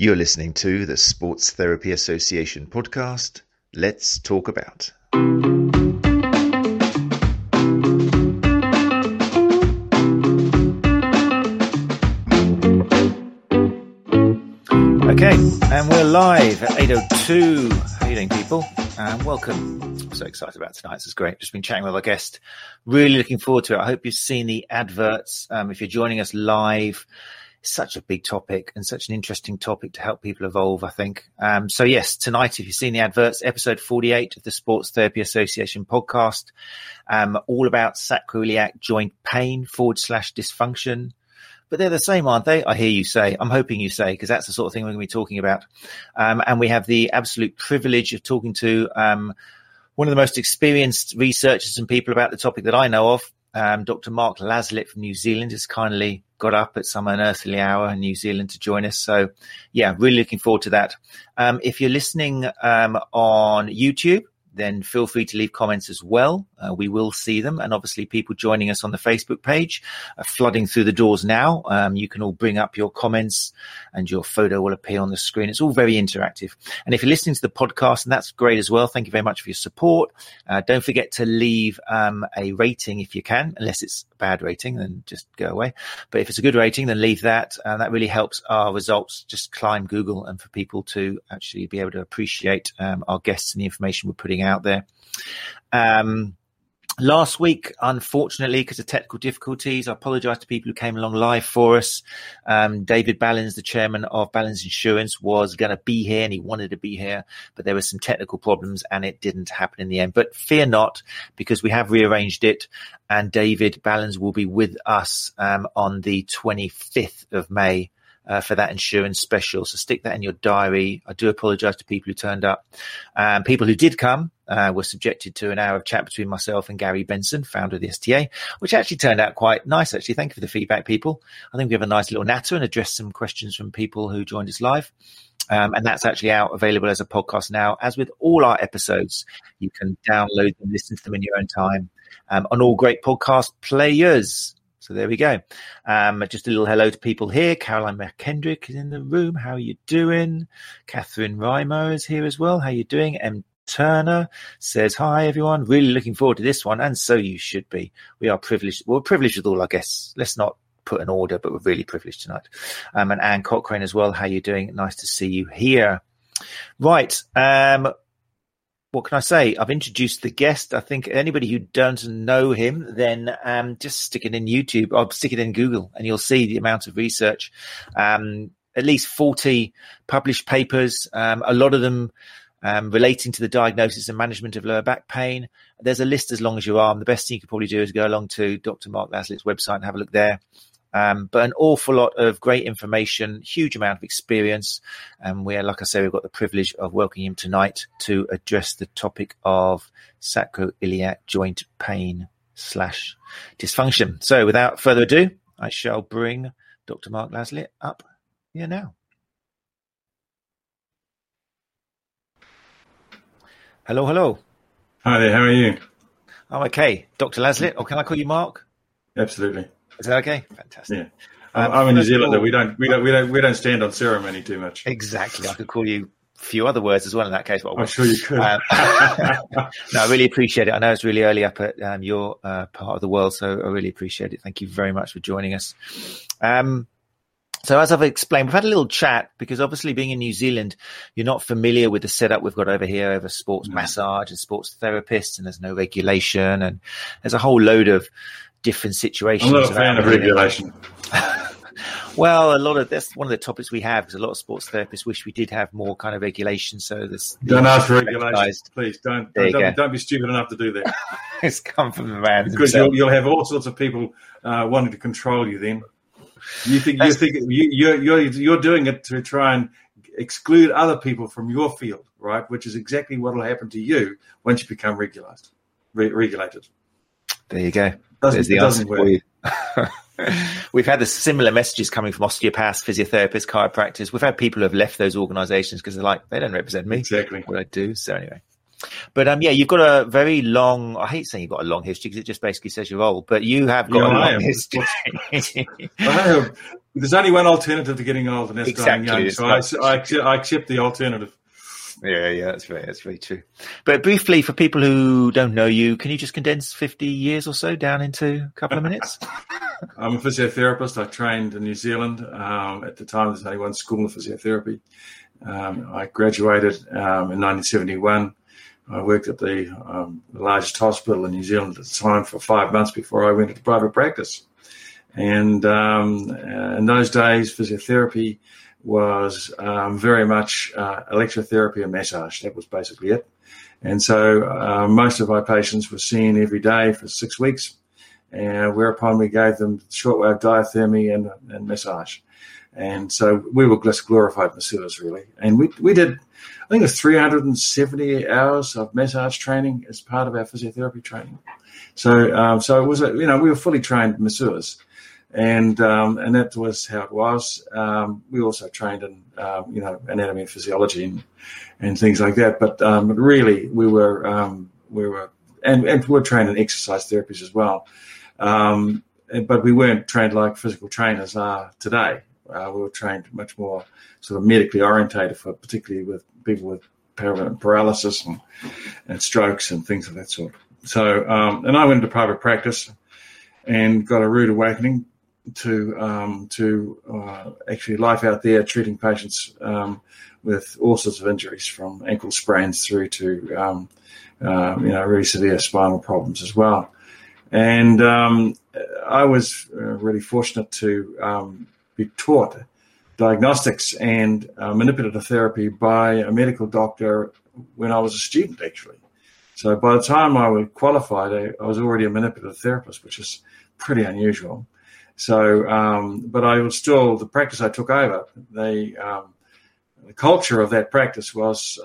You're listening to the Sports Therapy Association podcast. Let's talk about. Okay, and we're live at 8:02. How are you doing, people? And welcome. I'm so excited about tonight. This is great. Just been chatting with our guest. Really looking forward to it. I hope you've seen the adverts. If you're joining us live, it's such a big topic and such an interesting topic to help people evolve, I think. So yes, tonight, if you've seen the adverts, episode 48 of the Sports Therapy Association podcast, all about sacroiliac joint pain /dysfunction. But they're the same, aren't they? I hear you say. I'm hoping you say, because that's the sort of thing we're going to be talking about. And we have the absolute privilege of talking to one of the most experienced researchers and people about the topic that I know of. Dr. Mark Laslett from New Zealand has kindly got up at some unearthly hour in New Zealand to join us. So, yeah, really looking forward to that. If you're listening on YouTube, then feel free to leave comments as well. We will see them. And obviously people joining us on the Facebook page are flooding through the doors now. You can all bring up your comments and your photo will appear on the screen. It's all very interactive. And if you're listening to the podcast, and that's great as well, thank you very much for your support. Don't forget to leave a rating if you can, unless it's a bad rating, then just go away. But if it's a good rating, then leave that. And that really helps our results just climb Google and for people to actually be able to appreciate our guests and the information we're putting out there. Last week, unfortunately, because of technical difficulties, I apologize to people who came along live for us. David Bowie, the chairman of Bowie Insurance, was going to be here and he wanted to be here, but there were some technical problems and it didn't happen in the end. But fear not, because we have rearranged it. And David Bowie will be with us on the 25th of May. For that insurance special. So stick that in your diary. I do apologize to people who turned up. People who did come were subjected to an hour of chat between myself and Gary Benson, founder of the STA, which actually turned out quite nice, actually. Thank you for the feedback, people. I think we have a nice little natter and address some questions from people who joined us live. And that's actually out available as a podcast now. As with all our episodes, you can download them, listen to them in your own time on all great podcast players. So there we go. Just a little hello to people here. Caroline McKendrick is in the room. How are you doing? Catherine Rymo is here as well. How are you doing? M. Turner says, hi, everyone. Really looking forward to this one. And so you should be. We are privileged. We're privileged with all our guests. Let's not put an order, but we're really privileged tonight. And Anne Cochrane as well. How are you doing? Nice to see you here. Right. What can I say? I've introduced the guest. I think anybody who doesn't know him, then just stick it in YouTube or stick it in Google and you'll see the amount of research. At least 40 published papers, a lot of them relating to the diagnosis and management of lower back pain. There's a list as long as your arm. The best thing you could probably do is go along to Dr. Mark Laslett's website and have a look there. But an awful lot of great information, huge amount of experience. And we are, like I say, we've got the privilege of welcoming him tonight to address the topic of sacroiliac joint pain /dysfunction. So without further ado, I shall bring Dr. Mark Laslett up here now. Hello, hello. Hi there, how are you? I'm okay. Dr. Laslett, or can I call you Mark? Absolutely. Is that okay? Fantastic. Yeah. I'm a New Zealander. We don't stand on ceremony too much. Exactly. I could call you a few other words as well in that case. But I'm sure you could. No, I really appreciate it. I know it's really early up at your part of the world, so I really appreciate it. Thank you very much for joining us. So as I've explained, we've had a little chat because obviously being in New Zealand, you're not familiar with the setup we've got over here over sports massage and sports therapists, and there's no regulation, and there's a whole load of different situations. I'm not a fan of regulation. Well, that's one of the topics we have, because a lot of sports therapists wish we did have more kind of regulation. So this don't ask for regulation, please. Don't be stupid enough to do that. It's come from the man, because you'll have all sorts of people wanting to control you. Then you're doing it to try and exclude other people from your field, right? Which is exactly what will happen to you once you become regulated. There you go. There's the answer for you. We've had the similar messages coming from osteopaths, physiotherapists, chiropractors. We've had people who have left those organizations because they're like, they don't represent me. Exactly. What I do. So anyway. But, yeah, you've got a very long – I hate saying you've got a long history because it just basically says you're old, but you have got a long history. I have. There's only one alternative to getting old, and that's dying young. So I accept the alternative. Yeah, that's very true. But briefly, for people who don't know you, can you just condense 50 years or so down into a couple of minutes? I'm a physiotherapist. I trained in New Zealand. At the time, there was only one school of physiotherapy. I graduated in 1971. I worked at the largest hospital in New Zealand at the time for 5 months before I went into private practice. And in those days, physiotherapy was very much electrotherapy and massage. That was basically it. And so most of my patients were seen every day for 6 weeks, and whereupon we gave them shortwave diathermy and massage. And so we were just glorified masseurs, really. And we did, I think it was 370 hours of massage training as part of our physiotherapy training. So so it was, we were fully trained masseurs. And that was how it was. We also trained in, anatomy and physiology and things like that. But really, we were trained in exercise therapies as well. But we weren't trained like physical trainers are today. We were trained much more sort of medically orientated, for particularly with people with paralysis and strokes and things of that sort. So, and I went into private practice and got a rude awakening to actually life out there, treating patients with all sorts of injuries, from ankle sprains through to really severe spinal problems as well. And I was really fortunate to be taught diagnostics and manipulative therapy by a medical doctor when I was a student, actually. So by the time I was qualified, I was already a manipulative therapist, which is pretty unusual. So, but I was still, the practice I took over, the culture of that practice was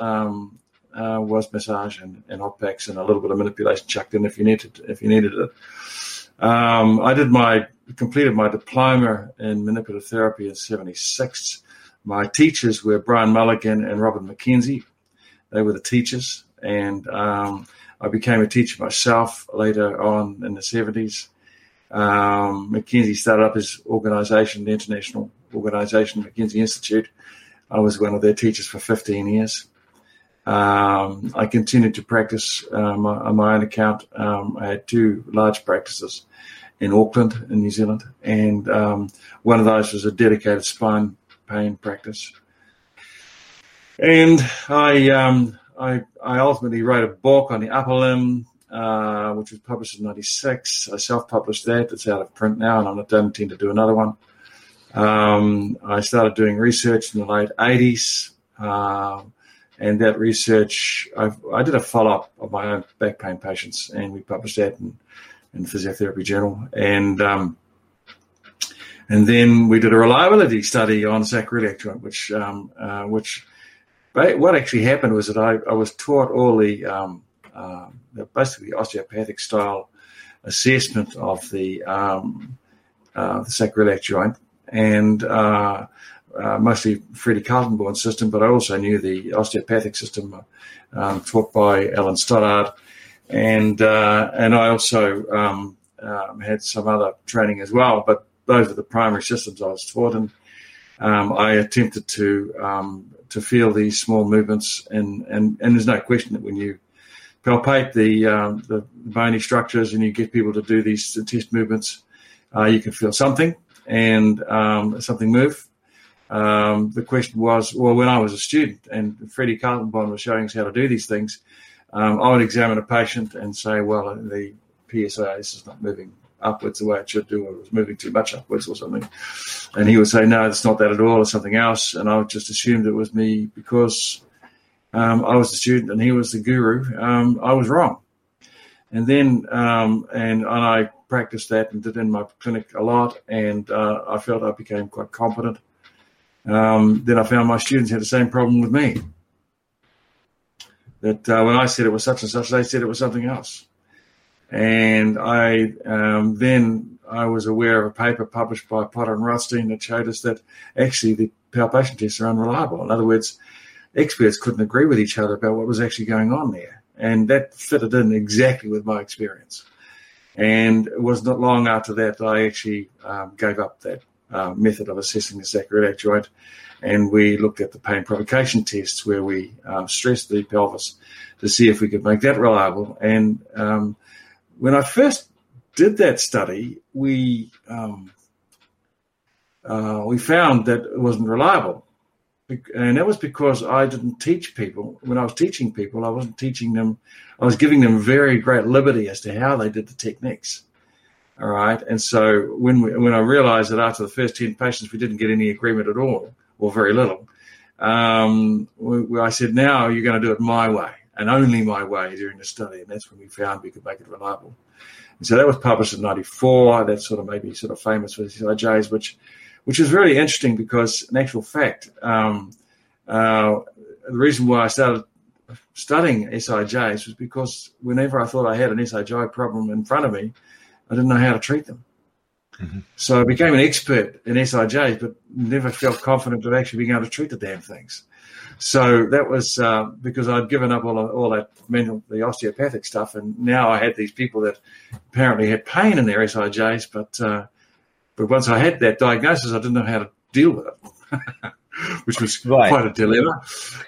massage and hot packs and a little bit of manipulation chucked in if you needed it. I completed my diploma in manipulative therapy in 1976. My teachers were Brian Mulligan and Robert McKenzie. They were the teachers, and I became a teacher myself later on in the 70s. McKenzie started up his organisation, the international organisation, McKenzie Institute. I was one of their teachers for 15 years. I continued to practice on my own account. I had two large practices in Auckland, in New Zealand, and one of those was a dedicated spine pain practice. And I ultimately wrote a book on the upper limb, which was published in 1996. I self-published that. It's out of print now, and I don't intend to do another one. I started doing research in the late 80s, and that research, I did a follow-up of my own back pain patients, and we published that in Physiotherapy Journal. And then we did a reliability study on sacroiliac joint, which what actually happened was that I was taught all the basically osteopathic style assessment of the sacroiliac joint, and mostly Freddie Carlton-Borne system, but I also knew the osteopathic system taught by Alan Stoddard, and I also had some other training as well. But those were the primary systems I was taught, and I attempted to feel these small movements, and there's no question that when you palpate the bony structures and you get people to do these test movements, you can feel something and something move. The question was, well, when I was a student and Freddie Carlton-Borne was showing us how to do these things, I would examine a patient and say, well, the PSA is not moving upwards the way it should do, or it was moving too much upwards or something. And he would say, no, it's not that at all, or something else. And I would just assume it was me because I was the student and he was the guru. I was wrong. And then and I practiced that and did in my clinic a lot, and I felt I became quite competent. Then I found my students had the same problem with me, that when I said it was such and such, they said it was something else. And I then I was aware of a paper published by Potter and Rothstein that showed us that actually the palpation tests are unreliable. In other words, experts couldn't agree with each other about what was actually going on there. And that fitted in exactly with my experience. And it was not long after that I actually gave up that method of assessing the sacroiliac joint, and we looked at the pain provocation tests where we stressed the pelvis to see if we could make that reliable. And when I first did that study, we found that it wasn't reliable. And that was because I didn't teach people. When I was teaching people, I wasn't teaching them. I was giving them very great liberty as to how they did the techniques. All right. And so when I realized that after the first 10 patients, we didn't get any agreement at all, or very little, I said, now you're going to do it my way and only my way during the study. And that's when we found we could make it reliable. And so that was published in 1994. That's sort of maybe sort of famous for CIJs, which is really interesting because, in actual fact, the reason why I started studying SIJs was because whenever I thought I had an SIJ problem in front of me, I didn't know how to treat them. Mm-hmm. So I became an expert in SIJs, but never felt confident of actually being able to treat the damn things. So that was because I'd given up all that the osteopathic stuff, and now I had these people that apparently had pain in their SIJs, but once I had that diagnosis, I didn't know how to deal with it, which was quite a dilemma.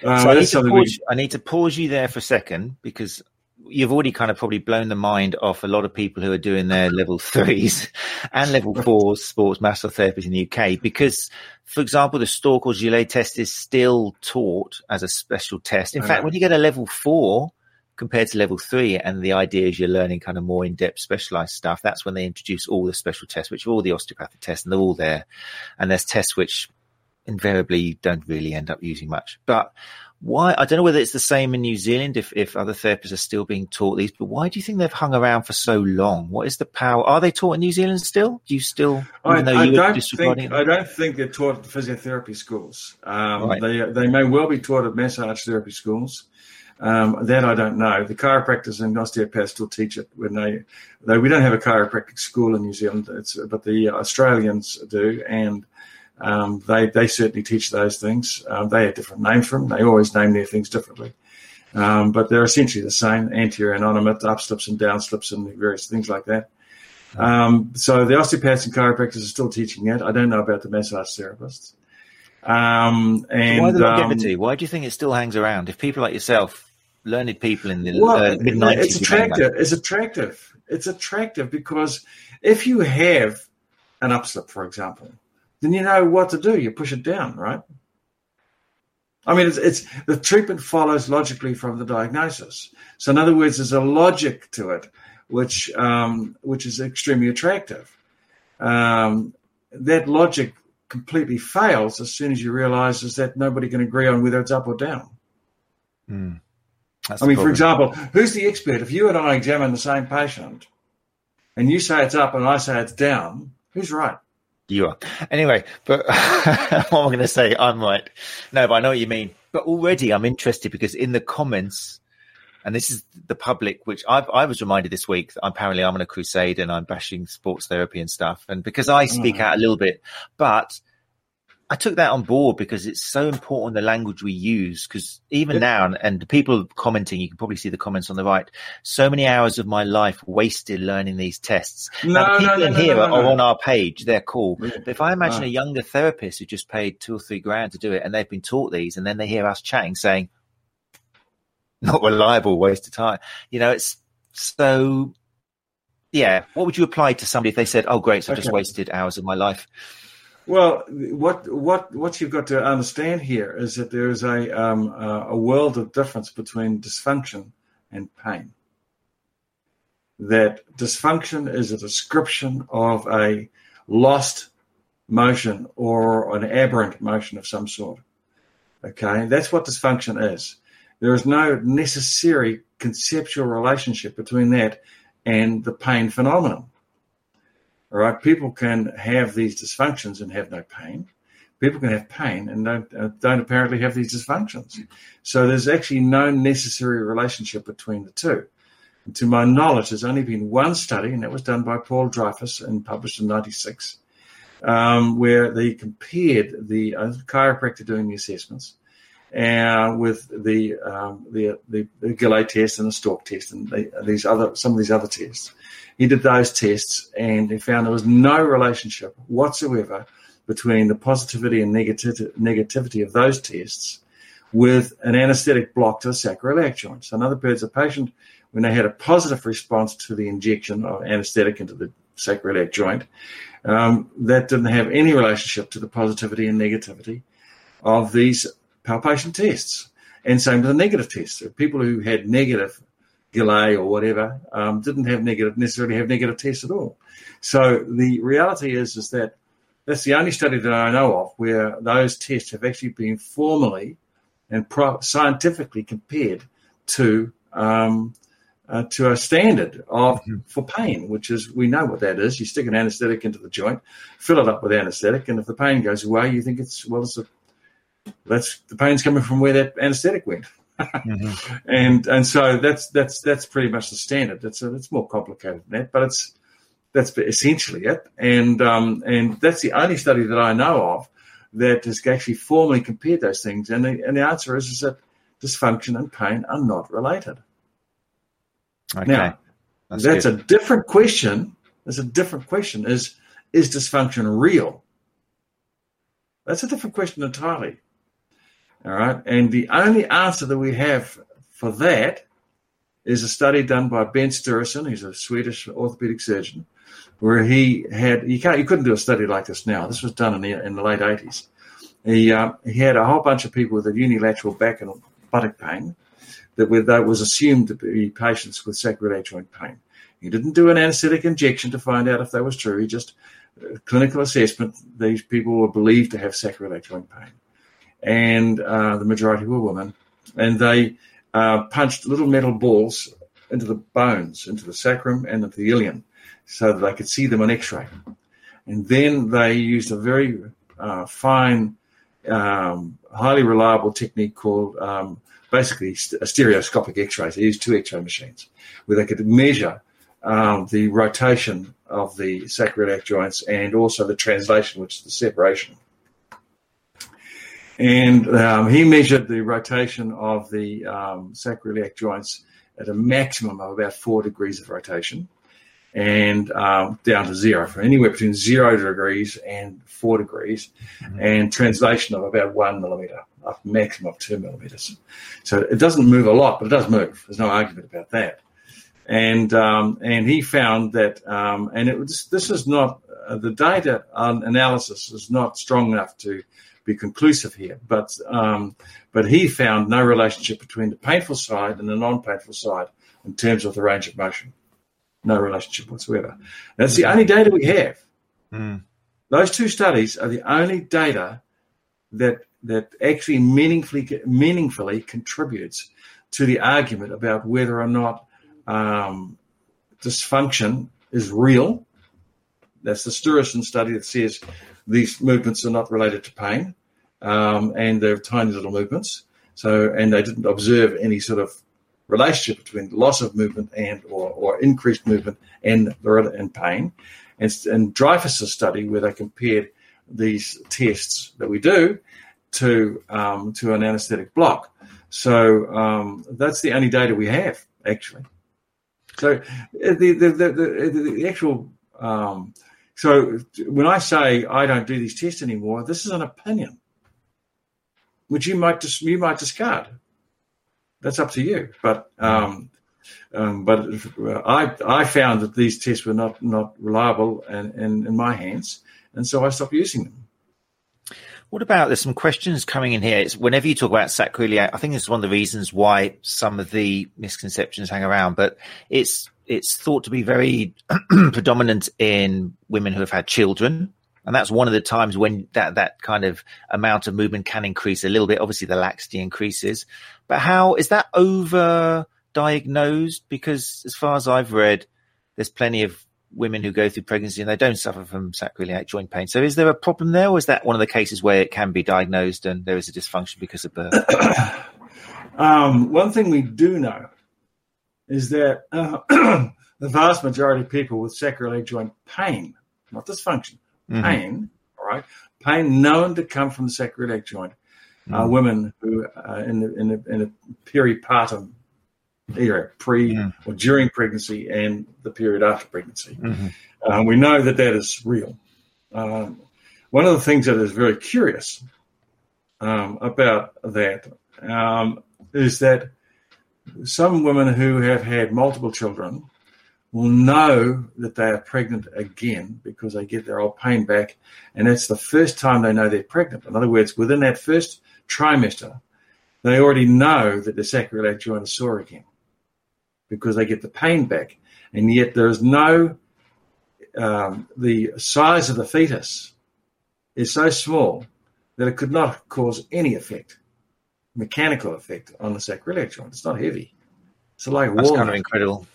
I need to pause you there for a second because you've already kind of probably blown the mind off a lot of people who are doing their level 3s and level 4s sports massage therapies in the UK because, for example, the Storkel-Gillet test is still taught as a special test. In fact, when you get a level 4 compared to level 3, and the idea is you're learning kind of more in-depth specialized stuff, that's when they introduce all the special tests, which are all the osteopathic tests, and they're all there. And there's tests which invariably you don't really end up using much. But why, I don't know whether it's the same in New Zealand if other therapists are still being taught these, but why do you think they've hung around for so long? What is the power? Are they taught in New Zealand still? Do you still? I don't think they're taught at physiotherapy schools. Right. They may well be taught at massage therapy schools. That I don't know. The chiropractors and osteopaths still teach it when we don't have a chiropractic school in New Zealand, but the Australians do, and they certainly teach those things. They have different names for them. They always name their things differently, but they're essentially the same: anterior and onomate, upslips and downslips, and various things like that. So the osteopaths and chiropractors are still teaching that. I don't know about the massage therapists. And so why the longevity? Why do you think it still hangs around? If people like yourself, learned people in the mid-90s, it's attractive. It's attractive because if you have an upslip, for example, then you know what to do. You push it down, right? I mean, it's the treatment follows logically from the diagnosis. So, in other words, there's a logic to it, which is extremely attractive. That logic completely fails as soon as you realize is that nobody can agree on whether it's up or down. I mean, for example, who's the expert? If you and I examine the same patient and you say it's up and I say it's down, who's right? You are. Anyway, but what am I going to say? I'm right. No, but I know what you mean. But already I'm interested because in the comments, and this is the public, which I was reminded this week that apparently I'm on a crusade and I'm bashing sports therapy and stuff. And because I speak out a little bit, but I took that on board because it's so important, the language we use, because even now, and the people commenting, you can probably see the comments on the right, so many hours of my life wasted learning these tests. Now, the people here are on our page. They're cool. Yeah. But if I imagine a younger therapist who just paid $2,000 or $3,000 to do it, and they've been taught these, and then they hear us chatting saying, not reliable, waste of time. You know, it's so, yeah. What would you apply to somebody if they said, oh, great, so I just wasted hours of my life? Well, what you've got to understand here is that there is a world of difference between dysfunction and pain. That dysfunction is a description of a lost motion or an aberrant motion of some sort. Okay, that's what dysfunction is. There is no necessary conceptual relationship between that and the pain phenomenon. All right, people can have these dysfunctions and have no pain. People can have pain and don't apparently have these dysfunctions. So there's actually no necessary relationship between the two. And to my knowledge, there's only been one study, and that was done by Paul Dreyfus and published in 1996, where they compared the chiropractor doing the assessments with the Gillet test and the Stork test and some of these other tests. He did those tests and he found there was no relationship whatsoever between the positivity and negativity of those tests with an anesthetic block to the sacroiliac joint. So in other words, a patient, when they had a positive response to the injection of anesthetic into the sacroiliac joint, that didn't have any relationship to the positivity and negativity of these palpation tests. And same with the negative tests. So people who had negative Galay or whatever didn't have necessarily have negative tests at all. So the reality is that that's the only study that I know of where those tests have actually been formally and scientifically compared to a standard of for pain, which is, we know what that is. You stick an anesthetic into the joint, fill it up with anesthetic, and if the pain goes away, you think that's the pain's coming from where that anesthetic went. Mm-hmm. And so that's pretty much the standard. It's more complicated than that, but that's essentially it. And that's the only study that I know of that has actually formally compared those things. And the answer is that dysfunction and pain are not related. Okay. Now, that's a different question. That's a different question. Is dysfunction real? That's a different question entirely. All right, and the only answer that we have for that is a study done by Ben Sturasson, who's a Swedish orthopedic surgeon, where he couldn't do a study like this now. This was done in the late 80s. He had a whole bunch of people with a unilateral back and buttock pain that was assumed to be patients with sacroiliac joint pain. He didn't do an anesthetic injection to find out if that was true. He just clinical assessment. These people were believed to have sacroiliac joint pain. And the majority were women, and they punched little metal balls into the bones, into the sacrum and into the ilium, so that they could see them on x-ray. And then they used a very fine, highly reliable technique called a stereoscopic x-ray. They used two x-ray machines where they could measure the rotation of the sacroiliac joints and also the translation, which is the separation. And he measured the rotation of the sacroiliac joints at a maximum of about 4 degrees of rotation and down to zero, from anywhere between 0 degrees and 4 degrees, and translation of about 1 millimeter, up maximum of 2 millimeters. So it doesn't move a lot, but it does move. There's no argument about that. And he found that, the data analysis is not strong enough to be conclusive here, but he found no relationship between the painful side and the non-painful side in terms of the range of motion. No relationship whatsoever. That's the only data we have. Mm. Those two studies are the only data that actually meaningfully contributes to the argument about whether or not dysfunction is real. That's the Sturasson study that says these movements are not related to pain, and they're tiny little movements. So, and they didn't observe any sort of relationship between loss of movement and or increased movement and pain. And Dreyfus's study, where they compared these tests that we do to an anaesthetic block. So that's the only data we have, actually. So the actual so when I say I don't do these tests anymore, this is an opinion, which you might discard. That's up to you. But I found that these tests were not reliable and in my hands, and so I stopped using them. What about, there's some questions coming in here. It's whenever you talk about sacroiliac, I think it's one of the reasons why some of the misconceptions hang around, but it's thought to be very predominant in women who have had children. And that's one of the times when that kind of amount of movement can increase a little bit. Obviously, the laxity increases. But how is that over-diagnosed? Because as far as I've read, there's plenty of women who go through pregnancy and they don't suffer from sacroiliac joint pain. So is there a problem there, or is that one of the cases where it can be diagnosed and there is a dysfunction because of birth? One thing we do know is that the vast majority of people with sacroiliac joint pain, not dysfunction, pain, all right, pain known to come from the sacroiliac joint, are women who are in the peripartum era, or during pregnancy and the period after pregnancy. We know that is real. One of the things that is very curious about that is that some women who have had multiple children will know that they are pregnant again because they get their old pain back, and that's the first time they know they're pregnant. In other words, within that first trimester, they already know that the sacroiliac joint is sore again because they get the pain back, and yet there is no the size of the fetus is so small that it could not cause any effect, mechanical effect, on the sacroiliac joint. It's not heavy. It's like a walnut. That's kind of incredible.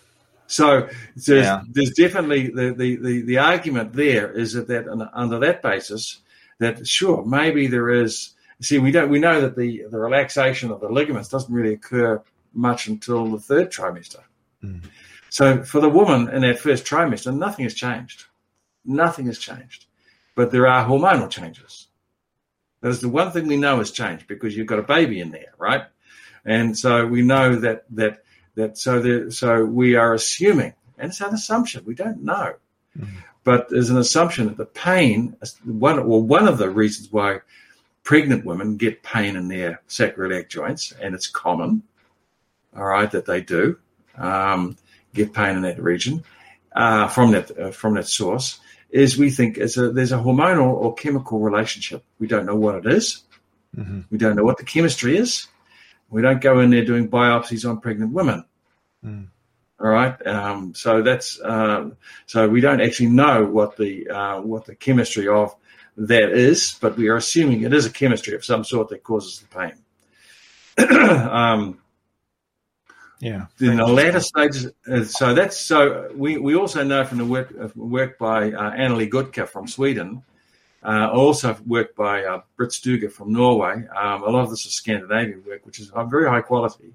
So there's definitely the argument there is that under that basis that, sure, maybe there is. See, we know that the relaxation of the ligaments doesn't really occur much until the third trimester. Mm. So for the woman in that first trimester, nothing has changed. Nothing has changed. But there are hormonal changes. That is the one thing we know has changed because you've got a baby in there, right? And so we know that we are assuming, and it's an assumption, we don't know, but there's an assumption that the pain, one of the reasons why pregnant women get pain in their sacroiliac joints, and it's common, all right, that they do get pain in that region from that source, is we think there's a hormonal or chemical relationship. We don't know what it is. Mm-hmm. We don't know what the chemistry is. We don't go in there doing biopsies on pregnant women. Mm. All right. So that's so we don't actually know what the chemistry of that is, but we are assuming it is a chemistry of some sort that causes the pain. In the latter stages. We also know from the work by Annalee Goodka from Sweden. Also work by Britt Stuge from Norway. A lot of this is Scandinavian work, which is very high quality.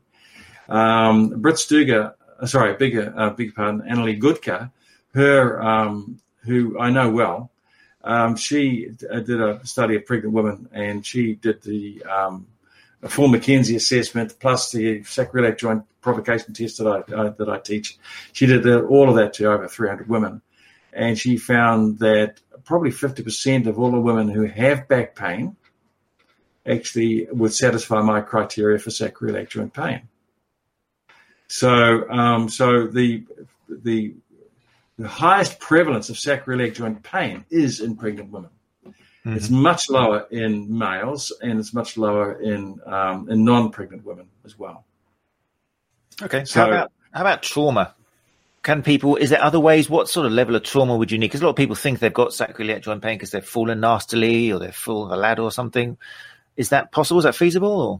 Britt Stuge, Annalee Goodka, her, who I know well, she did a study of pregnant women, and she did the full McKenzie assessment plus the sacroiliac joint provocation test that I teach. She did all of that to over 300 women, and she found that probably 50% of all the women who have back pain actually would satisfy my criteria for sacroiliac joint pain. So the highest prevalence of sacroiliac joint pain is in pregnant women. Mm-hmm. It's much lower in males, and it's much lower in non-pregnant women as well. Okay. So how about trauma? Can people, is there other ways? What sort of level of trauma would you need? Because a lot of people think they've got sacroiliac joint pain because they've fallen nastily or they've fallen a ladder or something. Is that possible? Is that feasible? Or?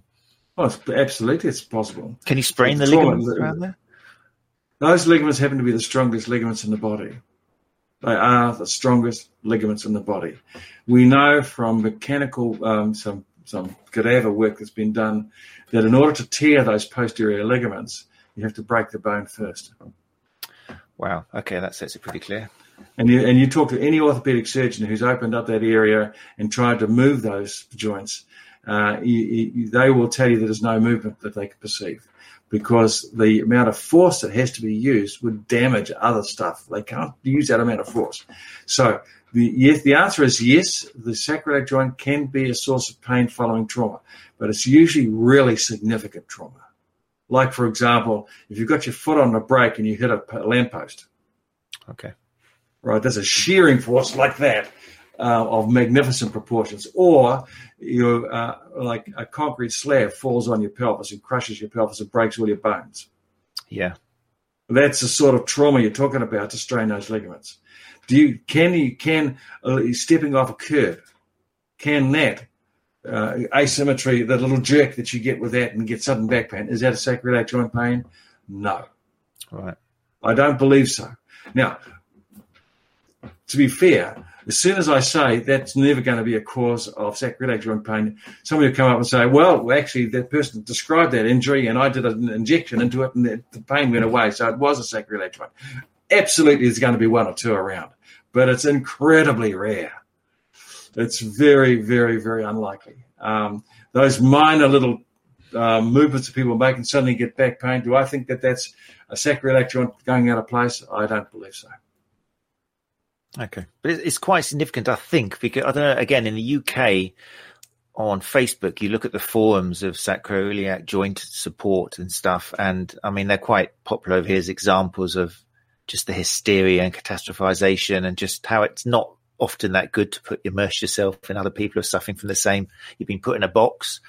Well, absolutely it's possible. Can you sprain the ligaments around there? Those ligaments happen to be the strongest ligaments in the body. They are the strongest ligaments in the body. We know from mechanical, some cadaver work that's been done, that in order to tear those posterior ligaments, you have to break the bone first. Wow. Okay, that sets it pretty clear. And you talk to any orthopedic surgeon who's opened up that area and tried to move those joints, they will tell you that there's no movement that they can perceive because the amount of force that has to be used would damage other stuff. They can't use that amount of force. So the answer is yes, the sacroiliac joint can be a source of pain following trauma, but it's usually really significant trauma. Like, for example, if you've got your foot on the brake and you hit a lamppost. Okay. Right, there's a shearing force like that of magnificent proportions. Or you're like a concrete slab falls on your pelvis and crushes your pelvis and breaks all your bones. Yeah. That's the sort of trauma you're talking about to strain those ligaments. Can stepping off a curb, can that? Asymmetry, the little jerk that you get with that and get sudden back pain, is that a sacroiliac joint pain? No. Right. I don't believe so. Now, to be fair, as soon as I say that's never going to be a cause of sacroiliac joint pain, somebody will come up and say, well, actually, that person described that injury and I did an injection into it and the pain went away, so it was a sacroiliac joint. Absolutely, there's going to be one or two around, but it's incredibly rare. It's very, very, very unlikely. Those minor little movements that people make and suddenly get back pain, do I think that's a sacroiliac joint going out of place? I don't believe so. Okay. But it's quite significant, I think, because, I don't know, again, in the UK, on Facebook, you look at the forums of sacroiliac joint support and stuff, and, I mean, they're quite popular over here as examples of just the hysteria and catastrophization and just how it's not often that good to immerse yourself in other people who are suffering from the same. You've been put in a box,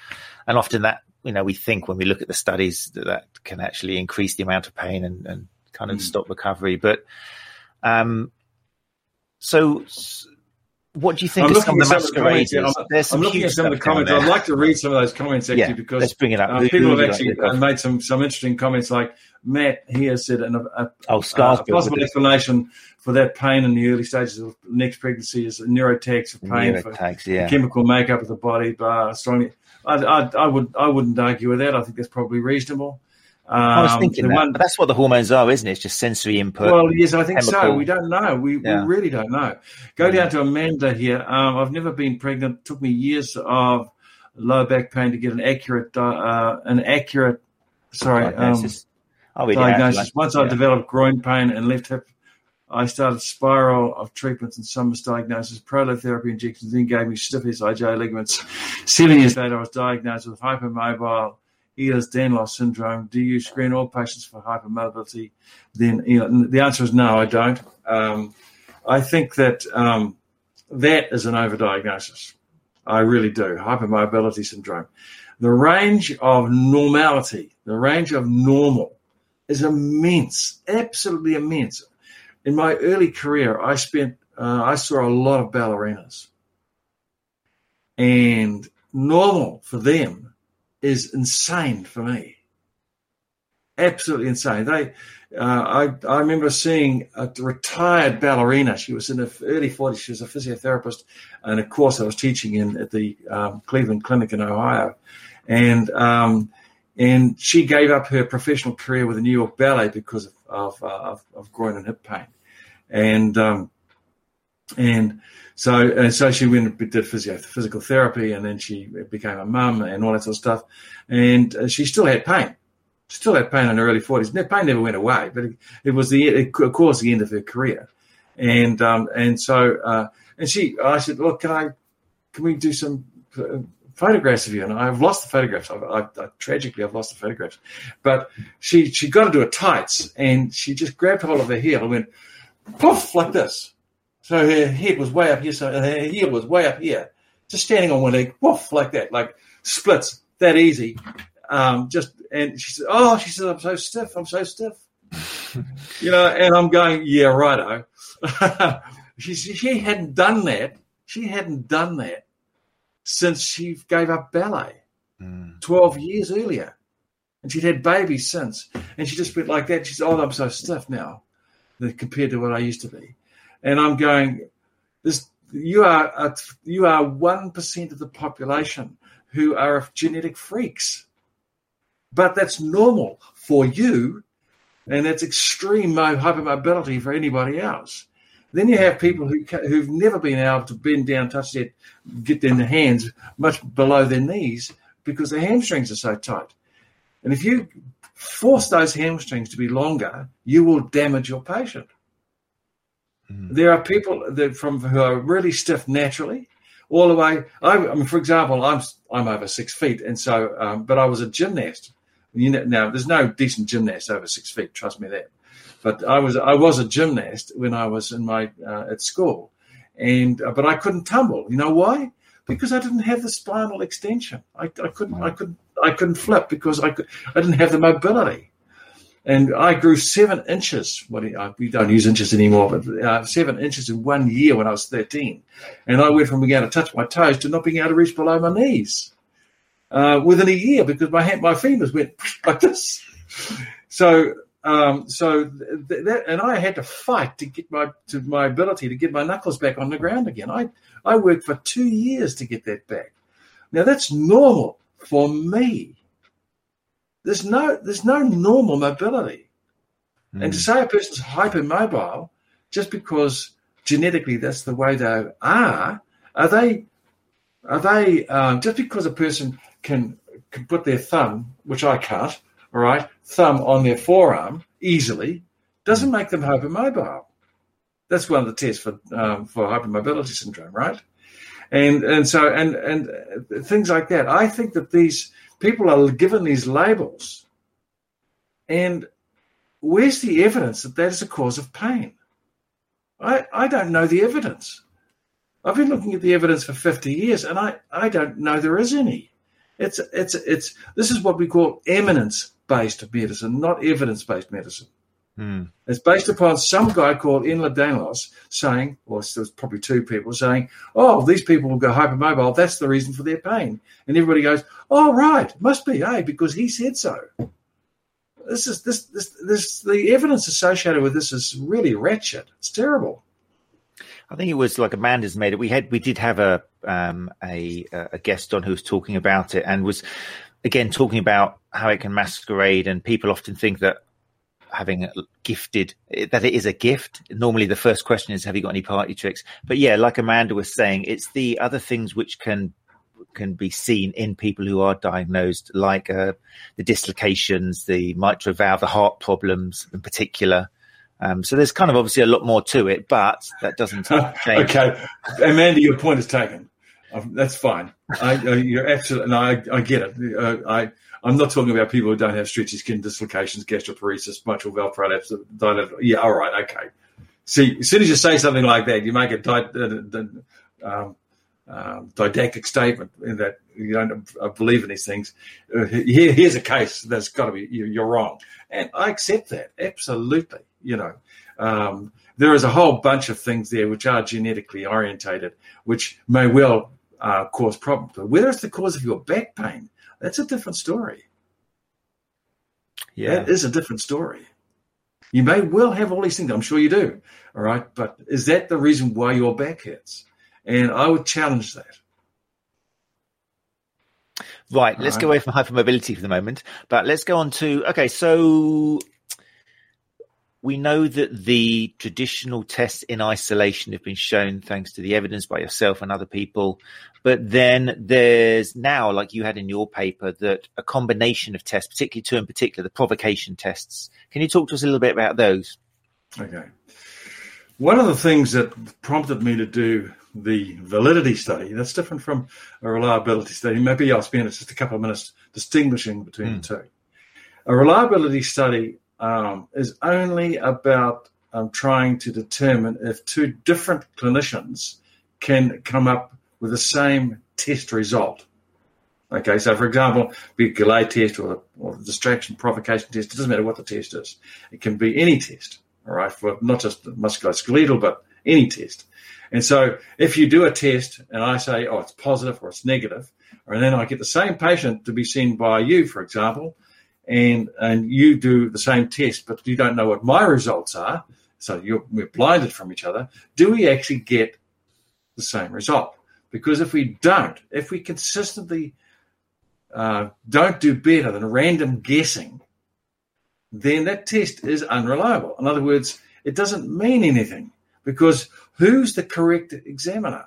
and often that, you know, we think when we look at the studies that that can actually increase the amount of pain and kind of stop recovery. But so what do you think of some of the masquerades? I'm looking at some of the comments. I'd like to read some of those comments, actually, because let's bring it up. People have actually made some interesting comments, like Matt here said, a possible explanation for that pain in the early stages of next pregnancy is neurotax of pain, the chemical makeup of the body, strongly. I wouldn't argue with that. I think that's probably reasonable. I was thinking that. But that's what the hormones are, isn't it? It's just sensory input. Well, yes, I think chemical. So. We don't know. We really don't know. Go down to Amanda here. I've never been pregnant. It took me years of low back pain to get an accurate diagnosis. Once I developed groin pain and left hip, I started spiral of treatments and some misdiagnosis, prolotherapy injections, then gave me stiff SIJ ligaments. 7 years later, I was diagnosed with hypermobile Ehlers-Danlos Syndrome. Do you screen all patients for hypermobility? Then, the answer is no, I don't. I think that that is an overdiagnosis. I really do. Hypermobility syndrome. The range of normal is immense, absolutely immense. In my early career, I saw a lot of ballerinas, and normal for them is insane for me. Absolutely insane. I remember seeing a retired ballerina. She was in her early 40s. She was a physiotherapist, and a course I was teaching in at the Cleveland Clinic in Ohio, and she gave up her professional career with the New York Ballet because of groin and hip pain. And so she went and did physical therapy, and then she became a mum and all that sort of stuff. And she still had pain in her early 40s. That pain never went away, but it was the end of her career. And so I said, look, can we do some photographs of you? And I've lost the photographs. I've tragically lost the photographs. But she got into her tights, and she just grabbed hold of her heel and went poof, like this. So her head was way up here, so her heel was way up here, just standing on one leg, woof, like that, like splits, that easy. And she said, I'm so stiff, I'm so stiff. And I'm going, yeah, righto. She hadn't done that since she gave up ballet 12 years earlier. And she'd had babies since. And she just went like that. She said, I'm so stiff now compared to what I used to be. And I'm going, you are 1% of the population who are genetic freaks. But that's normal for you, and that's extreme hypermobility for anybody else. Then you have people who've never been able to bend down, touch their, get their hands much below their knees because their hamstrings are so tight. And if you force those hamstrings to be longer, you will damage your patient. There are people who are really stiff naturally, all the way. For example, I'm over 6 feet, and so but I was a gymnast. Now there's no decent gymnast over 6 feet. Trust me that. But I was a gymnast when I was in my at school, but I couldn't tumble. You know why? Because I didn't have the spinal extension. I couldn't flip because I didn't have the mobility. And I grew 7 inches. We don't use inches anymore, but 7 inches in 1 year when I was 13. And I went from being able to touch my toes to not being able to reach below my knees within a year because my fingers went like this. So I had to fight to get my ability to get my knuckles back on the ground again. I worked for 2 years to get that back. Now that's normal for me. There's no normal mobility. And to say a person's hypermobile just because genetically that's the way they are they just because a person can put their thumb, which I can't, all right, thumb on their forearm easily, doesn't make them hypermobile. That's one of the tests for hypermobility syndrome, right? And so things like that. I think that these people are given these labels, and where's the evidence that that is a cause of pain? I don't know the evidence. I've been looking at the evidence for 50 years, and I don't know there is any. It's this is what we call eminence-based medicine, not evidence-based medicine. Mm. It's based upon some guy called Ehlers-Danlos saying, well, there's probably two people saying, oh, these people will go hypermobile. That's the reason for their pain. And everybody goes, oh, right, must be, eh, because he said so. This the evidence associated with this is really wretched. It's terrible. I think it was like Amanda's made it. We did have a guest on who was talking about it and was again talking about how it can masquerade, and people often think that it is a gift. Normally the first question is, have you got any party tricks? But yeah, like Amanda was saying, it's the other things which can be seen in people who are diagnosed, like the dislocations, the mitral valve, the heart problems in particular. So there's kind of obviously a lot more to it, but that doesn't change. Okay, Amanda, your point is taken. That's fine. You're absolutely. No, I get it. I'm not talking about people who don't have stretchy skin dislocations, gastroparesis, mitral valve prolapse. Yeah, all right, okay. See, as soon as you say something like that, you make a didactic statement in that you don't believe in these things. Here's a case that's got to be you're wrong, and I accept that absolutely. You know, there is a whole bunch of things there which are genetically orientated, which may well cause problems. But whether it's the cause of your back pain, that's a different story. Yeah, that is a different story. You may well have all these things. I'm sure you do. All right. But is that the reason why your back hurts? And I would challenge that. Right. Let's go away from hypermobility for the moment, but let's go on to, okay, so we know that the traditional tests in isolation have been shown thanks to the evidence by yourself and other people. But then there's now, like you had in your paper, that a combination of tests, particularly two in particular, the provocation tests. Can you talk to us a little bit about those? Okay. One of the things that prompted me to do the validity study, that's different from a reliability study. Maybe I'll spend just a couple of minutes distinguishing between the two. A reliability study is only about trying to determine if two different clinicians can come up with the same test result. Okay, so for example, be a Galay test or a distraction provocation test, it doesn't matter what the test is. It can be any test, all right, for not just musculoskeletal, but any test. And so if you do a test and I say, oh, it's positive or it's negative, and then I get the same patient to be seen by you, for example, and you do the same test, but you don't know what my results are, so we're blinded from each other, do we actually get the same result? Because if we don't, if we consistently don't do better than random guessing, then that test is unreliable. In other words, it doesn't mean anything, because who's the correct examiner?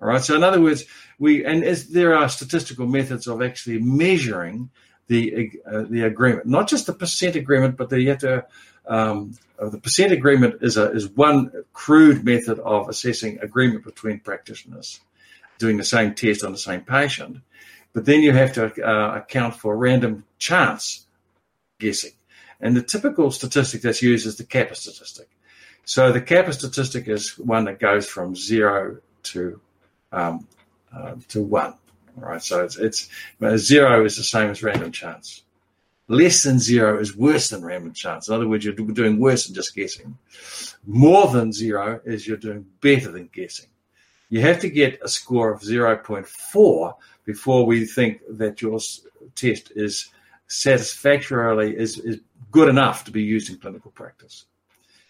All right, so in other words, there are statistical methods of actually measuring the agreement, not just the percent agreement, but the percent agreement is one crude method of assessing agreement between practitioners doing the same test on the same patient. But then you have to account for random chance guessing. And the typical statistic that's used is the kappa statistic. So the kappa statistic is one that goes from 0 to 1. All right, so it's 0 is the same as random chance. Less than 0 is worse than random chance. In other words, you're doing worse than just guessing. More than 0 is you're doing better than guessing. You have to get a score of 0.4 before we think that your test is satisfactorily is good enough to be used in clinical practice.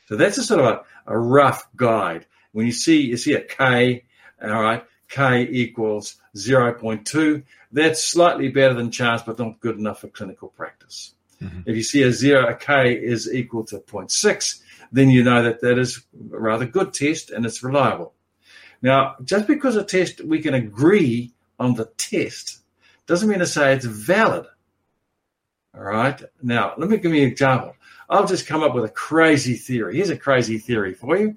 So that's a sort of a rough guide. When you see a K, all right, K equals 0.2. That's slightly better than chance, but not good enough for clinical practice. Mm-hmm. If you see a K is equal to 0.6, then you know that that is a rather good test and it's reliable. Now, just because a test, we can agree on the test, doesn't mean to say it's valid. All right. Now, let me give you an example. I'll just come up with a crazy theory. Here's a crazy theory for you.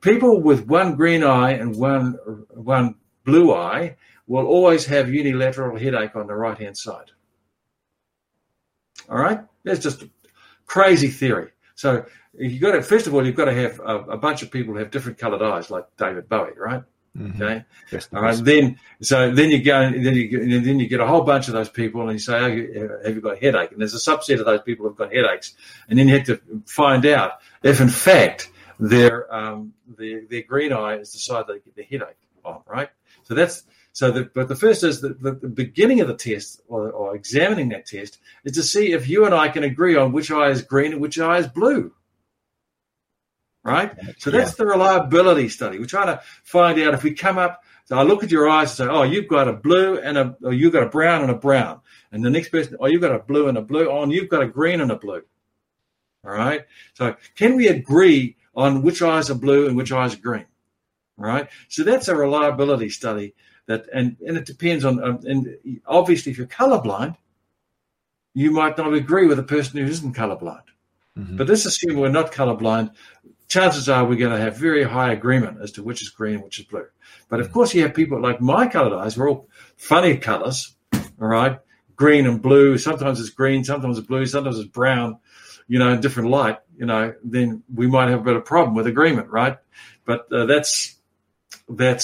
People with one green eye and one blue eye will always have unilateral headache on the right-hand side. All right? That's just a crazy theory. So you got to, first of all, you've got to have a bunch of people who have different coloured eyes, like David Bowie, right? Mm-hmm. Okay. Yes, all right. Yes. Then you get a whole bunch of those people, and you say, oh, "Have you got a headache?" And there's a subset of those people who've got headaches, and then you have to find out if, in fact, their green eye is the side they get the headache on, right? So that's so. But the first is that the beginning of the test, or examining that test, is to see if you and I can agree on which eye is green and which eye is blue. Right? So that's the reliability study. We're trying to find out if we come up, so I look at your eyes and say, oh, you've got a blue and a, or you've got a brown and a brown. And the next person, oh, you've got a blue and a blue. Oh, and you've got a green and a blue. All right? So can we agree on which eyes are blue and which eyes are green? All right? So that's a reliability study. That, and it depends on, and obviously if you're colorblind, you might not agree with a person who isn't colorblind. Mm-hmm. But let's assume we're not colorblind. Chances are we're going to have very high agreement as to which is green and which is blue. But, of course, you have people like my coloured eyes. We're all funny colours, all right, green and blue. Sometimes it's green, sometimes it's blue, sometimes it's brown, you know, in different light, you know, then we might have a bit of problem with agreement, right? But that's the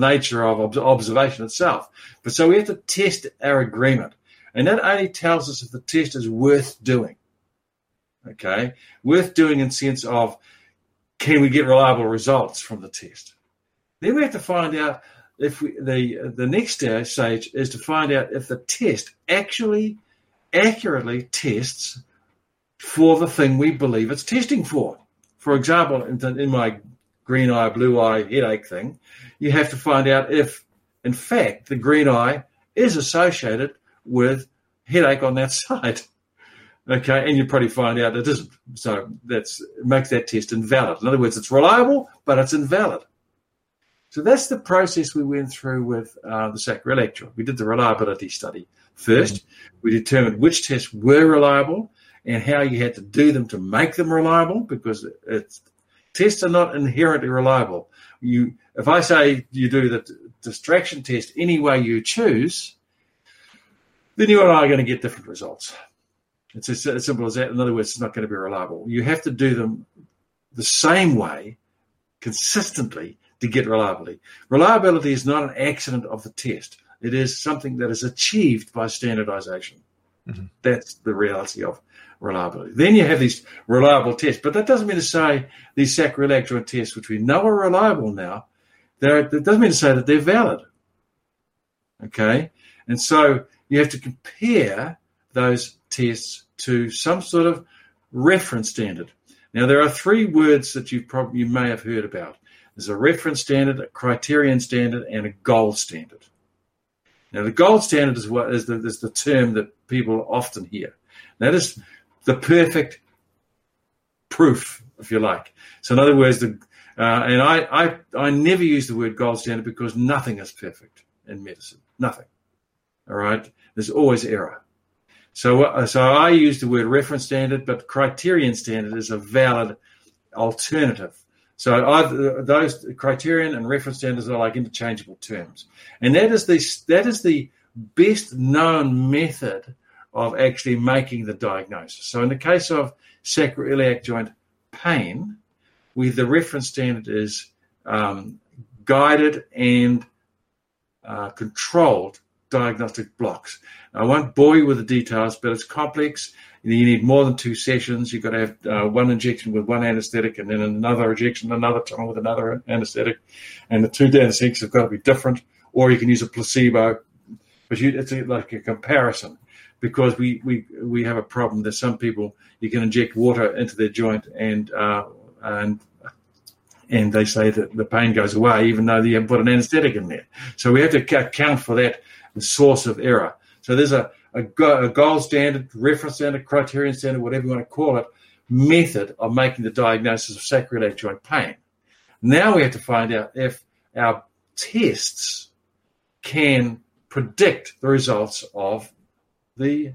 nature of observation itself. But so we have to test our agreement, and that only tells us if the test is worth doing. Okay, worth doing in sense of can we get reliable results from the test? Then we have to find out if we, the next stage is to find out if the test actually accurately tests for the thing we believe it's testing for. For example, in my green eye, blue eye, headache thing, you have to find out if, in fact, the green eye is associated with headache on that side. Okay, and you probably find out it isn't. So it makes that test invalid. In other words, it's reliable, but it's invalid. So that's the process we went through with the sacral electro. We did the reliability study first. Mm-hmm. We determined which tests were reliable and how you had to do them to make them reliable, because tests are not inherently reliable. If I say you do the distraction test any way you choose, then you and I are going to get different results. It's as simple as that. In other words, it's not going to be reliable. You have to do them the same way consistently to get reliability. Reliability is not an accident of the test. It is something that is achieved by standardization. Mm-hmm. That's the reality of reliability. Then you have these reliable tests. But that doesn't mean to say these sacroiliac tests, which we know are reliable now, that doesn't mean to say that they're valid. Okay? And so you have to compare those tests to some sort of reference standard. Now, there are three words that you may have heard about. There's a reference standard, a criterion standard, and a gold standard. Now, the gold standard is the term that people often hear. That is the perfect proof, if you like. So, in other words, I never use the word gold standard because nothing is perfect in medicine. Nothing. All right? There's always error. So I use the word reference standard, but criterion standard is a valid alternative. So those criterion and reference standards are like interchangeable terms. And that is the best known method of actually making the diagnosis. So in the case of sacroiliac joint pain, where the reference standard is guided and controlled diagnostic blocks. I won't bore you with the details, but it's complex. You need more than two sessions. You've got to have one injection with one anesthetic and then another injection another time with another anesthetic. And the two anesthetics have got to be different, or you can use a placebo. But it's like a comparison, because we have a problem that some people, you can inject water into their joint and they say that the pain goes away, even though you haven't put an anesthetic in there. So we have to account for that, the source of error. So there's a gold standard, reference standard, criterion standard, whatever you want to call it, method of making the diagnosis of sacroiliac joint pain. Now we have to find out if our tests can predict the results of the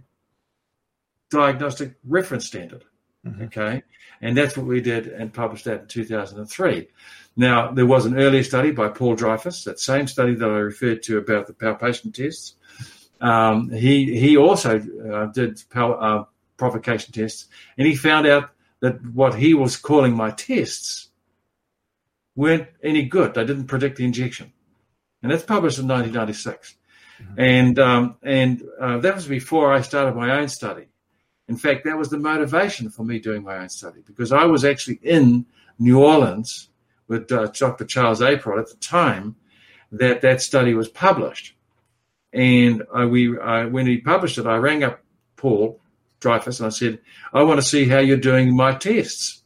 diagnostic reference standard. Mm-hmm. Okay. And that's what we did and published that in 2003. Now, there was an earlier study by Paul Dreyfus, that same study that I referred to about the palpation tests. He also did provocation tests, and he found out that what he was calling my tests weren't any good. They didn't predict the injection. And that's published in 1996. Mm-hmm. And that was before I started my own study. In fact, that was the motivation for me doing my own study, because I was actually in New Orleans with Dr. Charles April at the time that study was published. And when he published it, I rang up Paul Dreyfus and I said, I want to see how you're doing my tests.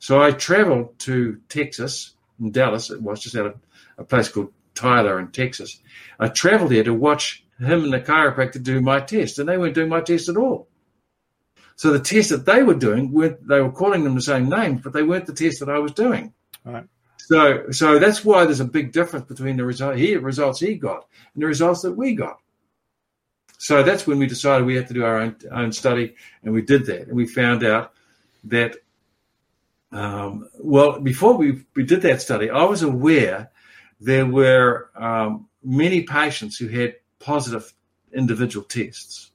So I traveled to Texas, in Dallas. It was just out of a place called Tyler in Texas. I traveled there to watch him and the chiropractor do my test, and they weren't doing my test at all. So the tests that they were doing, they were calling them the same names, but they weren't the tests that I was doing. All right. So that's why there's a big difference between the results he got and the results that we got. So that's when we decided we had to do our own study, and we did that. And we found out that, before we did that study, I was aware there were many patients who had positive individual tests.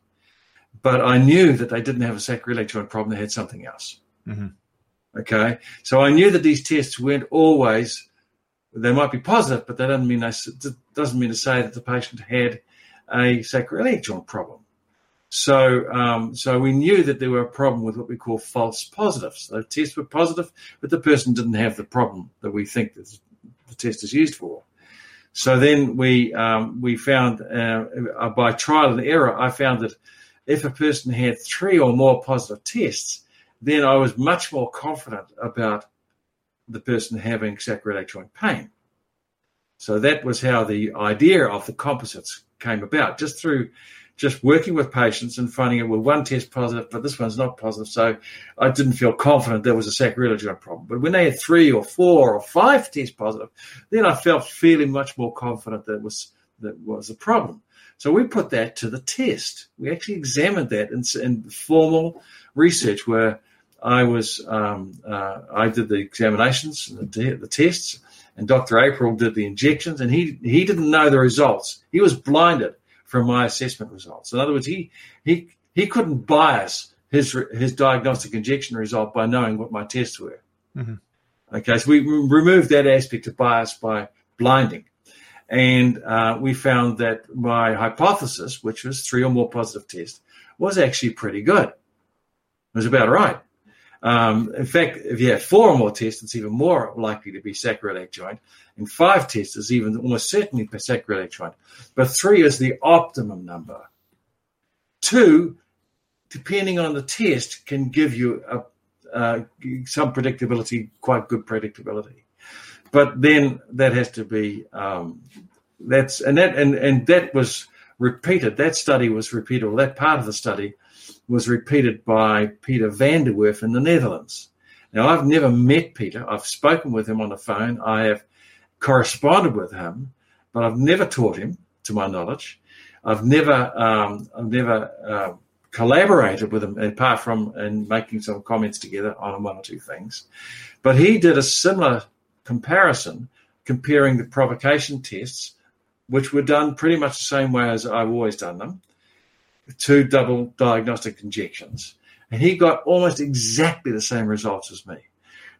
But I knew that they didn't have a sacroiliac joint problem. They had something else. Mm-hmm. Okay. So I knew that these tests weren't always, they might be positive, but that doesn't mean to say that the patient had a sacroiliac joint problem. So we knew that there were a problem with what we call false positives. The tests were positive, but the person didn't have the problem that we think that the test is used for. So then we found by trial and error, I found that if a person had three or more positive tests, then I was much more confident about the person having sacroiliac joint pain. So that was how the idea of the composites came about, just through working with patients and finding out, well, one test positive, but this one's not positive, so I didn't feel confident there was a sacroiliac joint problem. But when they had three or four or five tests positive, then I felt feeling much more confident that was a problem. So we put that to the test. We actually examined that in formal research where I was. I did the examinations and the tests, and Dr. April did the injections, and he didn't know the results. He was blinded from my assessment results. In other words, he couldn't bias his diagnostic injection result by knowing what my tests were. Mm-hmm. Okay, so we removed that aspect of bias by blinding. And we found that my hypothesis, which was three or more positive tests, was actually pretty good. It was about right. In fact, if you have four or more tests, it's even more likely to be sacroiliac joint. And five tests is even almost certainly sacroiliac joint. But three is the optimum number. Two, depending on the test, can give you some predictability, quite good predictability. But then that has to be that was repeated. That study was repeated, or that part of the study was repeated by Peter van der Werf in the Netherlands. Now, I've never met Peter. I've spoken with him on the phone. I have corresponded with him, but I've never taught him, to my knowledge. I've never collaborated with him, apart from in making some comments together on one or two things. But he did a similar comparison, comparing the provocation tests, which were done pretty much the same way as I've always done them, to double diagnostic injections. And he got almost exactly the same results as me.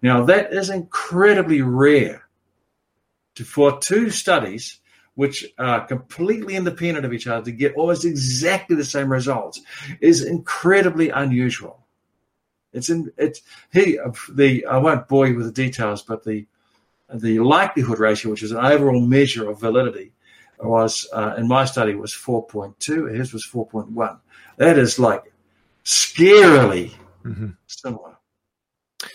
Now, that is incredibly rare for two studies which are completely independent of each other to get almost exactly the same results is incredibly unusual. I won't bore you with the details, but the likelihood ratio, which is an overall measure of validity, was in my study was 4.2. His was 4.1. That is like scarily similar.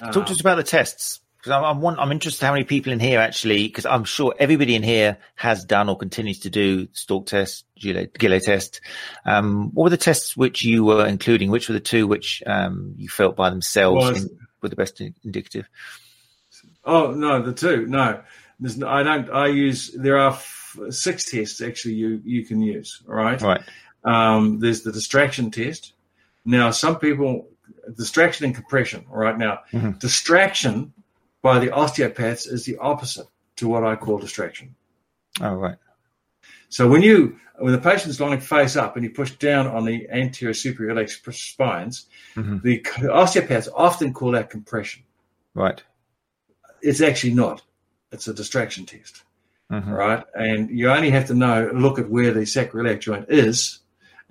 Talk to us about the tests, because I'm interested how many people in here actually, because I'm sure everybody in here has done or continues to do Stork test, Gillet test. What were the tests which you were including? Which were the two which you felt by themselves were the best indicative? Oh, no, the two. No, I don't. I use, there are six tests actually you can use. All right. There's the distraction test, Now, some people, distraction and compression right now. Mm-hmm. Distraction by the osteopaths is the opposite to what I call distraction. Oh, right. So when the patient's lying face up and you push down on the anterior superior iliac spines, mm-hmm. the osteopaths often call that compression. Right. It's actually not. It's a distraction test, mm-hmm. right? And you only have to look at where the sacroiliac joint is,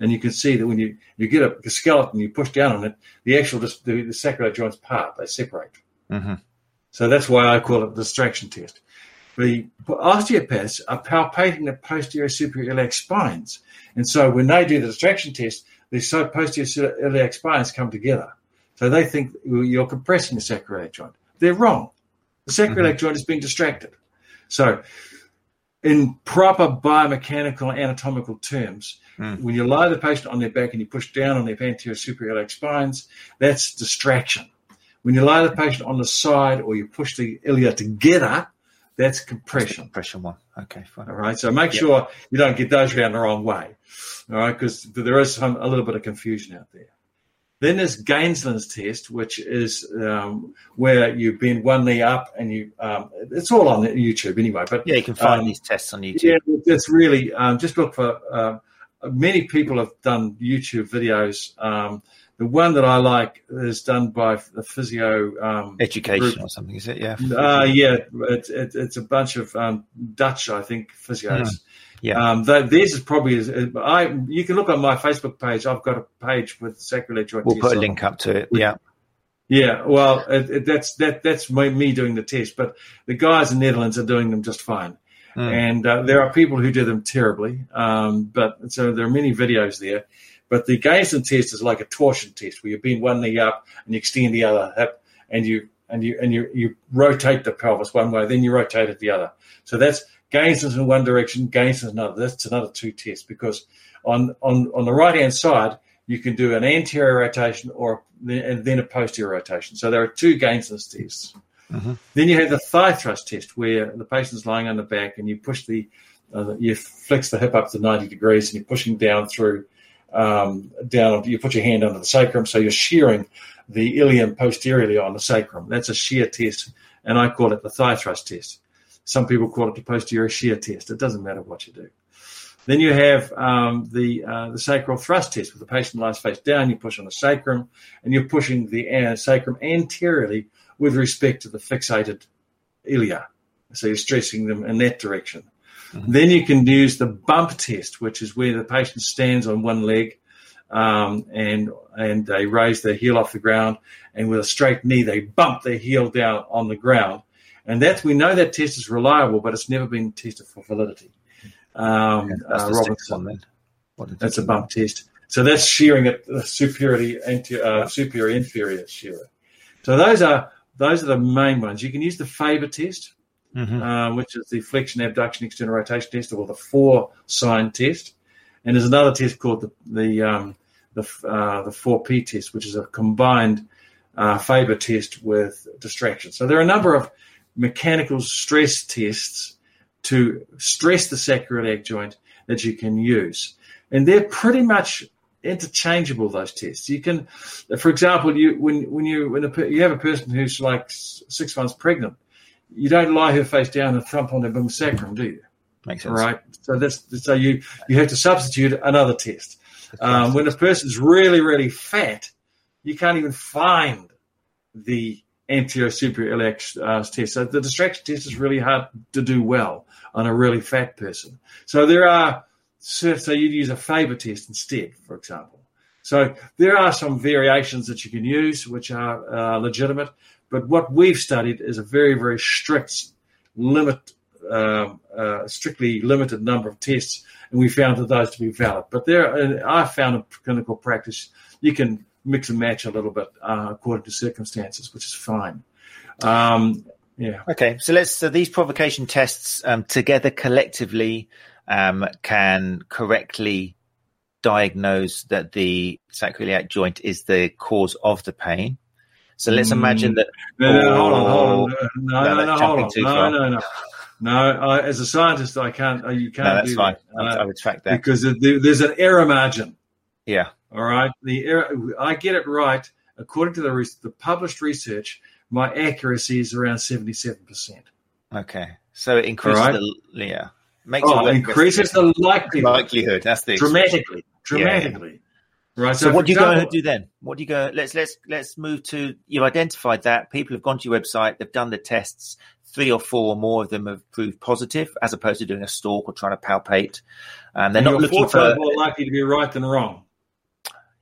and you can see that when you get a skeleton, you push down on it, the sacroiliac joints part, they separate. Mm-hmm. So that's why I call it a distraction test. The osteopaths are palpating the posterior superior iliac spines. And so when they do the distraction test, the posterior iliac spines come together. So they think you're compressing the sacroiliac joint. They're wrong. The sacroiliac mm-hmm. joint is being distracted. So in proper biomechanical and anatomical terms, when you lie the patient on their back and you push down on their anterior superior iliac spines, that's distraction. When you lie the patient on the side or you push the ilia together, that's compression. Compression one. Okay, fine. All right, so make sure you don't get those around the wrong way, all right, because there is a little bit of confusion out there. Then there's Gainsland's test, which is where you bend one knee up and you it's all on YouTube anyway. But yeah, you can find these tests on YouTube. Yeah, it's really just look for many people have done YouTube videos. The one that I like is done by the physio education group. Or something, is it? Yeah. It's a bunch of Dutch, I think, physios. Yeah. Theirs is probably you can look on my Facebook page. I've got a page with sacroiliac joint. We'll put a link up to it. Yeah. Yeah. Well, that's me doing the test, but the guys in the Netherlands are doing them just fine. And there are people who do them terribly, but so there are many videos there. But the Gainsland test is like a torsion test where you bend one knee up and you extend the other hip and you rotate the pelvis one way, then you rotate it the other. So that's Gainsland's in one direction, Gainsland's in another. That's another two tests because on the right-hand side you can do an anterior rotation and then a posterior rotation. So there are two Gainsland's tests. Mm-hmm. Then you have the thigh thrust test where the patient's lying on the back and you push you flex the hip up to 90 degrees and you're pushing down through. You put your hand under the sacrum, so you're shearing the ilium posteriorly on the sacrum. That's a shear test, and I call it the thigh thrust test. Some people call it the posterior shear test. It doesn't matter what you do. Then you have the sacral thrust test. With the patient lies face down, you push on the sacrum, and you're pushing the sacrum anteriorly with respect to the fixated ilia. So you're stressing them in that direction. Mm-hmm. Then you can use the bump test, which is where the patient stands on one leg and they raise their heel off the ground, and with a straight knee they bump their heel down on the ground. And we know that test is reliable, but it's never been tested for validity. That's a bump test. So that's shearing at the superior inferior shearer. So those are the main ones. You can use the Faber test. Mm-hmm. Which is the flexion, abduction, external rotation test, or the 4-sign test, and there's another test called the 4P test, which is a combined Faber test with distraction. So there are a number of mechanical stress tests to stress the sacroiliac joint that you can use, and they're pretty much interchangeable. Those tests you can, for example, when you have a person who's like 6 months pregnant. You don't lie her face down and thump on her bum sacrum, do you? Makes sense. Right? So you have to substitute another test. When a person's really, really fat, you can't even find the anterior superior iliac test. So the distraction test is really hard to do well on a really fat person. So you'd use a Faber test instead, for example. So there are some variations that you can use which are legitimate. But what we've studied is a very, very strict strictly limited number of tests, and we found that those to be valid. But I found in clinical practice you can mix and match a little bit according to circumstances, which is fine. Okay. So these provocation tests together collectively can correctly diagnose that the sacroiliac joint is the cause of the pain. So let's imagine that. No, hold on. No. As a scientist, I can't. You can't. No, that's fine. I retract that because there's an error margin. Yeah. All right. I get it right. According to the published research, my accuracy is around 77%. Okay. So it increases the likelihood. That's the dramatically. Yeah. Right. So what do you go and do then? What do you go? Let's move to, you've identified that people have gone to your website, they've done the tests, 3 or 4 more of them have proved positive, as opposed to doing a stalk or trying to palpate. And they're not looking for. You're more likely to be right than wrong.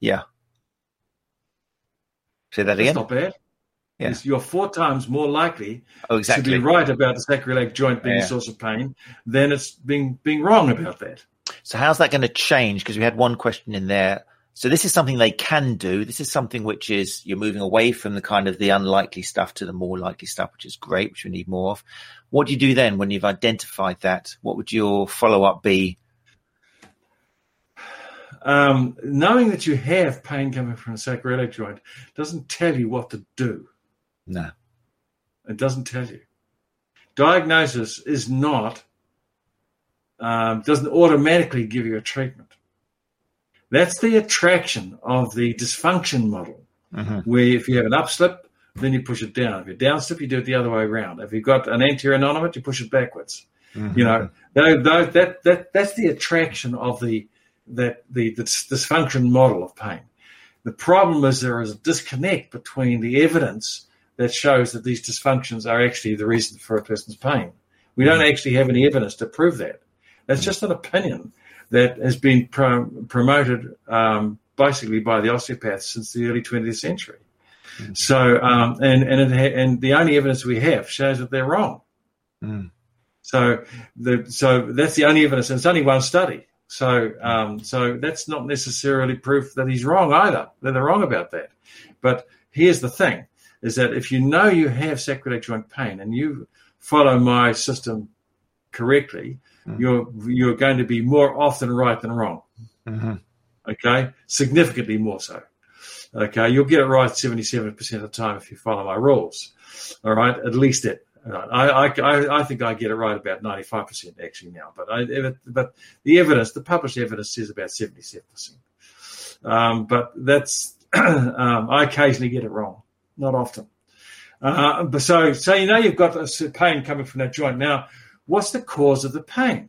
Yeah. Say that again. That's not bad. Yeah. You're 4 times more likely to be right about the sacroiliac joint being a source of pain than it's being wrong about that. So how's that going to change? Because we had one question in there. So this is something they can do. This is something which is, you're moving away from the kind of the unlikely stuff to the more likely stuff, which is great, which we need more of. What do you do then when you've identified that? What would your follow-up be? Knowing that you have pain coming from a sacroiliac joint doesn't tell you what to do. No. It doesn't tell you. Diagnosis is not, doesn't automatically give you a treatment. That's the attraction of the dysfunction model, where if you have an upslip, then you push it down. If you're downslip, you do it the other way around. If you've got an anterior innominate, you push it backwards. Mm-hmm. You know, that's the attraction of the dysfunction model of pain. The problem is there is a disconnect between the evidence that shows that these dysfunctions are actually the reason for a person's pain. We don't actually have any evidence to prove that. That's just an opinion that has been promoted basically by the osteopaths since the early 20th century. Mm. So, and the only evidence we have shows that they're wrong. Mm. So that's the only evidence, and it's only one study. So that's not necessarily proof that he's wrong either, that they're wrong about that. But here's the thing, is that if you know you have sacroiliac joint pain and you follow my system correctly, you're going to be more often right than wrong. Okay? Significantly more so. Okay? You'll get it right 77% of the time if you follow my rules. All right? At least it. I think I get it right about 95% actually now. But the evidence, the published evidence says about 77%. But that's I occasionally get it wrong. Not often. So you know you've got this pain coming from that joint. Now, what's the cause of the pain?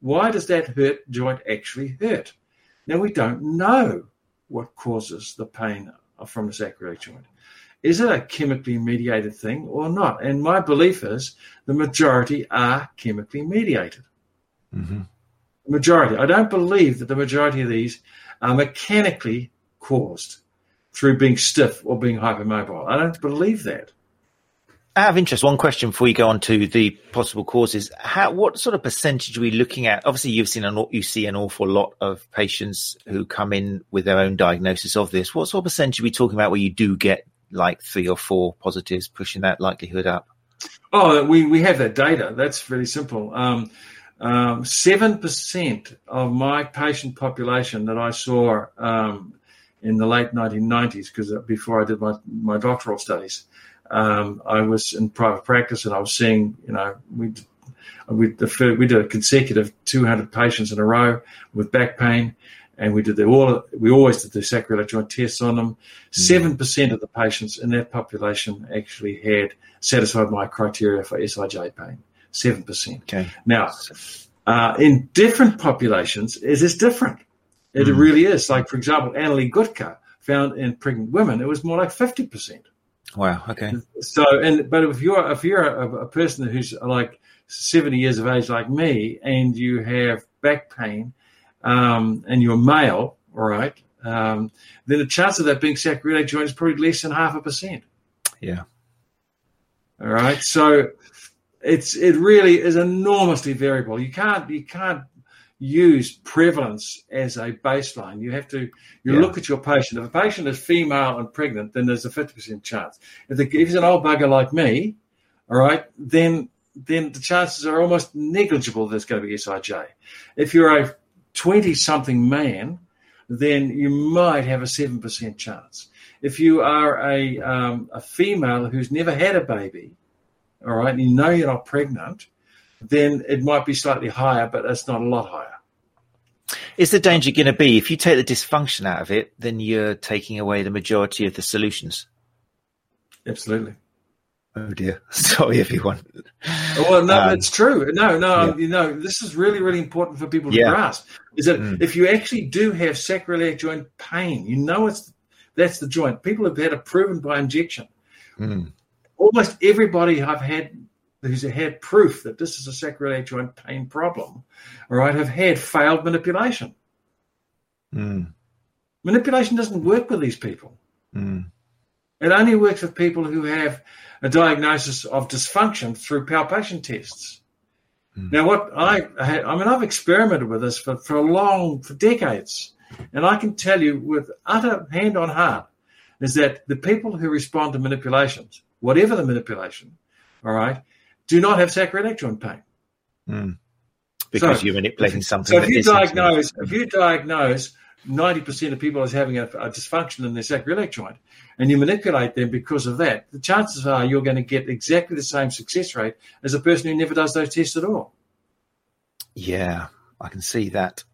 Why does that hurt joint actually hurt? Now, we don't know what causes the pain from a sacroiliac joint. Is it a chemically mediated thing or not? And my belief is the majority are chemically mediated. Mm-hmm. Majority. I don't believe that the majority of these are mechanically caused through being stiff or being hypermobile. I don't believe that. Out of interest, one question before you go on to the possible causes: what sort of percentage are we looking at? Obviously, you see an awful lot of patients who come in with their own diagnosis of this. What sort of percentage are we talking about where you do get like 3 or 4 positives, pushing that likelihood up? Oh, we have that data. That's very simple. 7% of my patient population that I saw in the late 1990s, because before I did my doctoral studies. I was in private practice and I was seeing, you know, we did a consecutive 200 patients in a row with back pain, and we always did the sacroiliac joint tests on them. 7% of the patients in that population actually had satisfied my criteria for SIJ pain. 7%. Okay. Now, in different populations, it is different. It really is. Like, for example, Annalee Goodka found in pregnant women, it was more like 50%. Wow. Okay. So, but if you're a person who's like 70 years of age, like me, and you have back pain, and you're male, all right, then the chance of that being sacroiliac joint is probably less than 0.5%. Yeah. All right. So, it really is enormously variable. You can't use prevalence as a baseline. You have to look at your patient. If a patient is female and pregnant, then there's a 50% chance. If he's an old bugger like me, all right, then the chances are almost negligible that it's going to be SIJ. If you're a 20-something man, then you might have a 7% chance. If you are a female who's never had a baby, all right, and you know you're not pregnant, then it might be slightly higher, but it's not a lot higher. Is the danger going to be if you take the dysfunction out of it, then you're taking away the majority of the solutions? Absolutely. Oh dear. Sorry, everyone. Well, no, it's true. No, you know, this is really, really important for people to grasp. Is that if you actually do have sacroiliac joint pain, you know that's the joint. People have had it proven by injection. Mm. Almost everybody I've had who's had proof that this is a sacroiliac joint pain problem, right, have had failed manipulation. Mm. Manipulation doesn't work with these people. Mm. It only works with people who have a diagnosis of dysfunction through palpation tests. Mm. Now, what I've experimented with this for decades, and I can tell you with utter hand on heart is that the people who respond to manipulations, whatever the manipulation, all right, do not have sacroiliac joint pain. Mm. Because you're manipulating something. So if you diagnose 90% of people is having a dysfunction in their sacroiliac joint, and you manipulate them because of that, the chances are you're going to get exactly the same success rate as a person who never does those tests at all. Yeah, I can see that.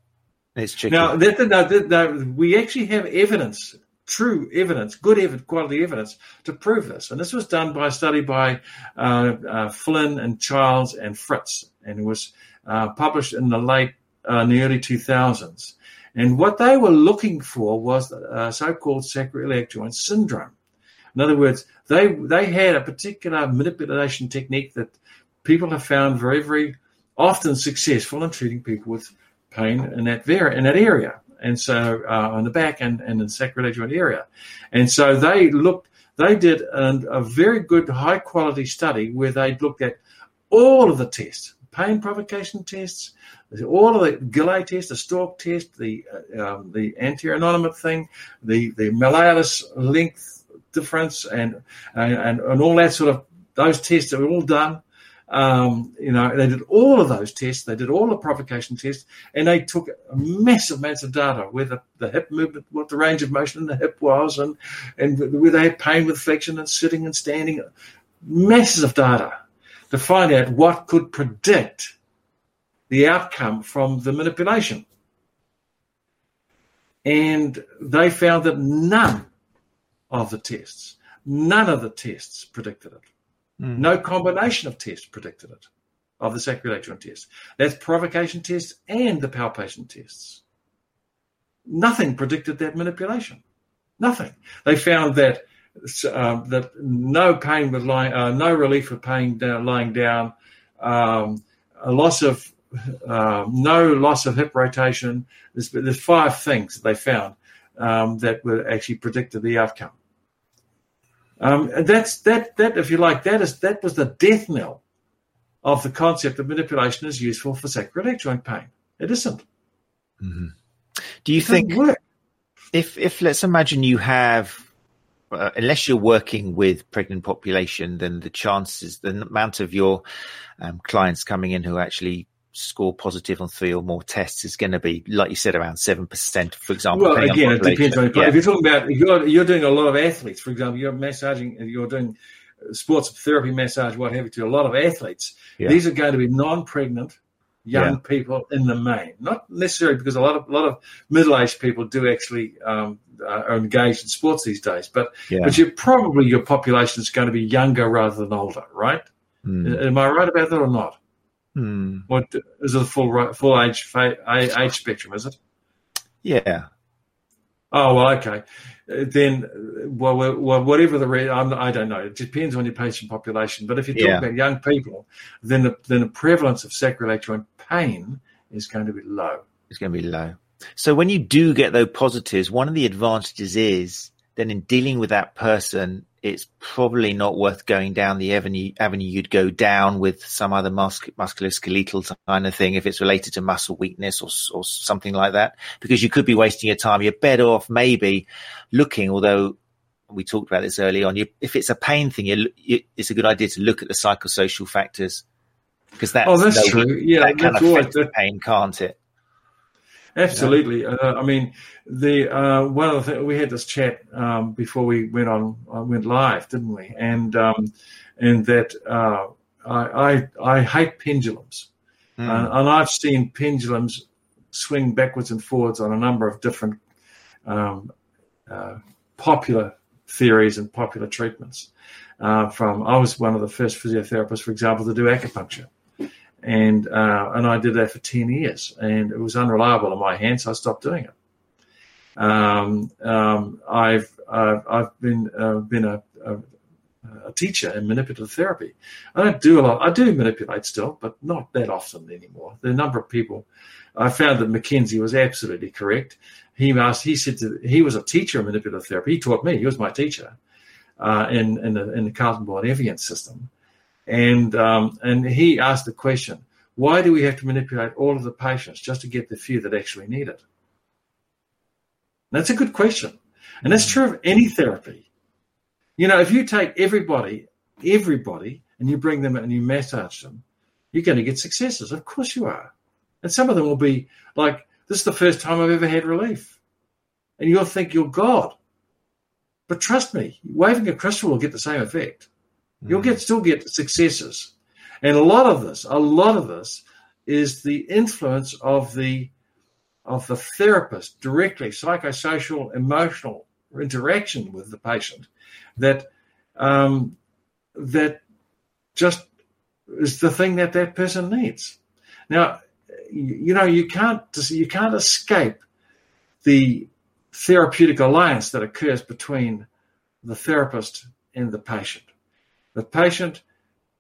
It's tricky. Now, we actually have evidence, true evidence, good quality evidence to prove this. And this was done by a study by Flynn and Childs and Fritz, and it was published in the early 2000s. And what they were looking for was so-called sacroiliac joint syndrome. In other words, they had a particular manipulation technique that people have found very, very often successful in treating people with pain in that area, and so on the back and in the sacroiliac joint area. And so they did a very good, high-quality study where they looked at all of the tests, pain provocation tests, all of the Gillay test, the Stork test, the anterior innominate thing, the malleolus length difference, and all that sort of those tests that were all done. They did all of those tests. They did all the provocation tests, and they took massive amounts of data, where the hip movement, what the range of motion in the hip was, and where they had pain with flexion and sitting and standing, masses of data to find out what could predict the outcome from the manipulation. And they found that none of the tests predicted it. Mm. No combination of tests predicted it, of the sacroiliac joint test. That's provocation tests and the palpation tests. Nothing predicted that manipulation. Nothing. They found that no pain with lying, no relief with pain lying down, no loss of hip rotation. There's five things that they found that were actually predicted the outcome. And that's if you like, that was the death knell of the concept of manipulation is useful for sacroiliac joint pain. It isn't. Mm-hmm. Do you think if let's imagine you have, unless you're working with pregnant population, then the amount of your clients coming in who actually score positive on 3 or more tests is going to be, like you said, around 7%, for example. Well, again, it depends on if you're talking about, you're doing a lot of athletes, for example, you're doing sports therapy massage, what have you, to a lot of athletes. Yeah. These are going to be non-pregnant young people in the main, not necessarily, because a lot of middle-aged people do actually are engaged in sports these days, but your population is going to be younger rather than older, right? Mm. Am I right about that or not? Mm. What is it, the full age spectrum? Is it? Yeah. Oh well, okay. Then, whatever the reason, I don't know. It depends on your patient population. But if you're talking about young people, then the prevalence of sacroiliac joint pain is going to be low. It's going to be low. So when you do get those positives, one of the advantages is then in dealing with that person, it's probably not worth going down the avenue you'd go down with some other musculoskeletal kind of thing if it's related to muscle weakness or something like that, because you could be wasting your time. You're better off maybe looking, although we talked about this early on, if it's a pain thing, it's a good idea to look at the psychosocial factors, because that's true. Yeah, that can affect the pain, can't it? Absolutely. I mean, one of the things, we had this chat before we went live, didn't we? And that I hate pendulums, and I've seen pendulums swing backwards and forwards on a number of different popular theories and popular treatments. I was one of the first physiotherapists, for example, to do acupuncture. And I did that for 10 years, and it was unreliable in my hands, so I stopped doing it. I've been a teacher in manipulative therapy. I don't do a lot. I do manipulate still, but not that often anymore. The number of people, I found that McKenzie was absolutely correct. He was a teacher in manipulative therapy. He taught me. He was my teacher in the Carlton-Borne evidence system. And he asked the question, why do we have to manipulate all of the patients just to get the few that actually need it? And that's a good question. And that's true of any therapy. You know, if you take everybody, and you bring them and you massage them, you're going to get successes. Of course you are. And some of them will be like, this is the first time I've ever had relief. And you'll think you're God. But trust me, waving a crystal will get the same effect. You'll still get successes. And a lot of this is the influence of the therapist directly, psychosocial, emotional interaction with the patient that just is the thing that person needs. Now, you know, you can't escape the therapeutic alliance that occurs between the therapist and the patient. The patient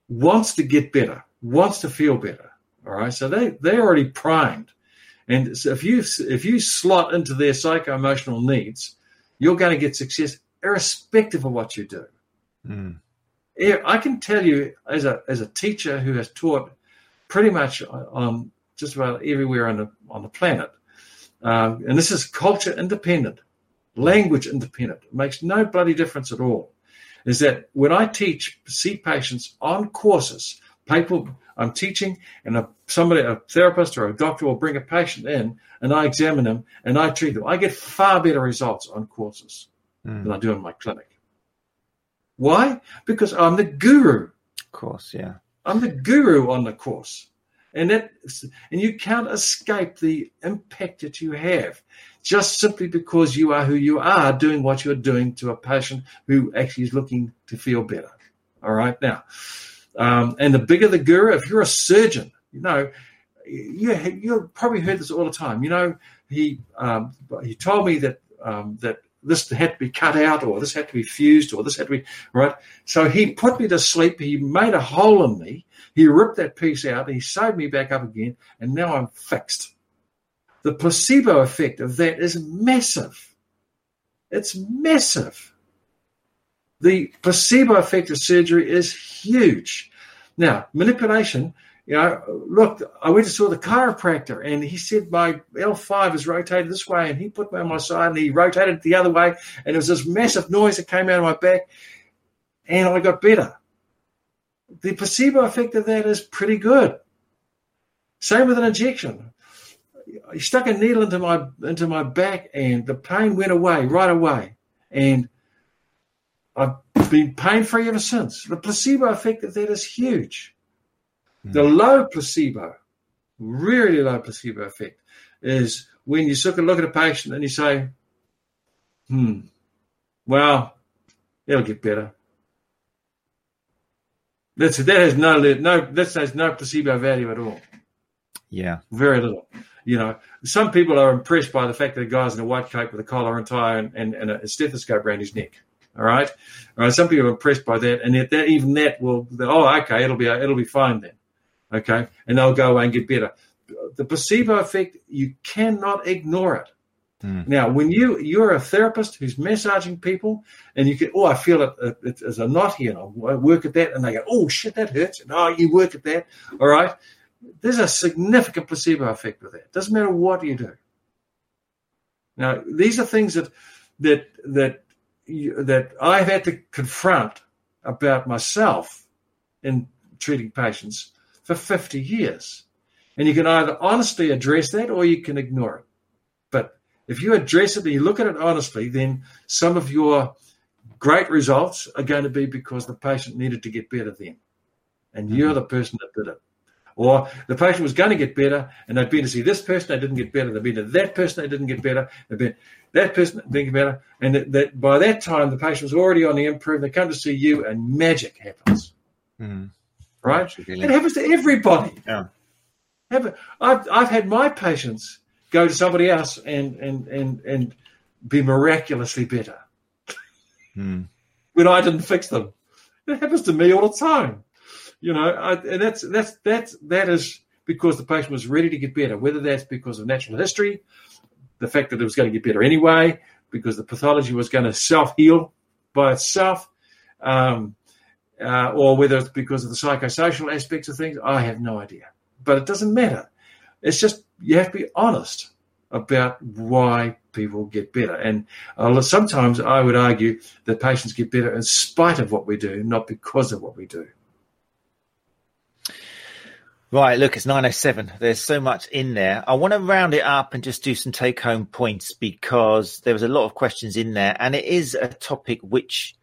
wants to get better, wants to feel better, all right? So they're already primed. And so if you slot into their psycho-emotional needs, you're going to get success irrespective of what you do. Mm. I can tell you as a teacher who has taught pretty much on just about everywhere on the planet, and this is culture independent, language independent, it makes no bloody difference at all, is that when I see patients on courses, people I'm teaching, and a therapist or a doctor will bring a patient in, and I examine them and I treat them. I get far better results on courses than I do in my clinic. Why? Because I'm the guru. Of course, yeah. I'm the guru on the course. And you can't escape the impact that you have just simply because you are who you are doing what you're doing to a patient who actually is looking to feel better. All right, now. And the bigger the guru, if you're a surgeon, you know, you've probably heard this all the time. You know, he told me that this had to be cut out, or this had to be fused, or this had to be, right? So he put me to sleep. He made a hole in me. He ripped that piece out. He sewed me back up again, and now I'm fixed. The placebo effect of that is massive. It's massive. The placebo effect of surgery is huge. Now, manipulation, you know, look, I went to saw the chiropractor, and he said my L5 is rotated this way, and he put me on my side, and he rotated it the other way, and it was this massive noise that came out of my back, and I got better. The placebo effect of that is pretty good. Same with an injection. He stuck a needle into my back, and the pain went away right away, and I've been pain-free ever since. The placebo effect of that is huge. Mm. The low placebo, really low placebo effect, is when you look at a patient and you say, well, it'll get better. That has no placebo value at all. Yeah. Very little. You know, some people are impressed by the fact that a guy's in a white coat with a collar and tie and a stethoscope around his neck. All right. Some people are impressed by that, and it'll be fine then, okay, and they'll go away and get better. The placebo effect, you cannot ignore it. Mm. Now, when you're a therapist who's massaging people, and you can, I feel it as a knot here, and I work at that, and they go, oh shit, that hurts, and you work at that, all right. There's a significant placebo effect with that. Doesn't matter what you do. Now, these are things that I've had to confront about myself in treating patients for 50 years. And you can either honestly address that or you can ignore it. But if you address it and you look at it honestly, then some of your great results are going to be because the patient needed to get better then. And you're the person that did it. Or the patient was going to get better, and they'd been to see this person, they didn't get better. They'd been to that person, they didn't get better. They'd been that person, they didn't get better. And that by that time, the patient was already on the improve. They come to see you, and magic happens. Mm. Right? It happens to everybody. Yeah. I've had my patients go to somebody else and be miraculously better when I didn't fix them. It happens to me all the time, you know. And that is because the patient was ready to get better. Whether that's because of natural history, the fact that it was going to get better anyway, because the pathology was going to self-heal by itself, or whether it's because of the psychosocial aspects of things, I have no idea. But it doesn't matter. It's just you have to be honest about why people get better. And sometimes I would argue that patients get better in spite of what we do, not because of what we do. Right, look, it's 9:07. There's so much in there. I want to round it up and just do some take-home points, because there was a lot of questions in there, and it is a topic which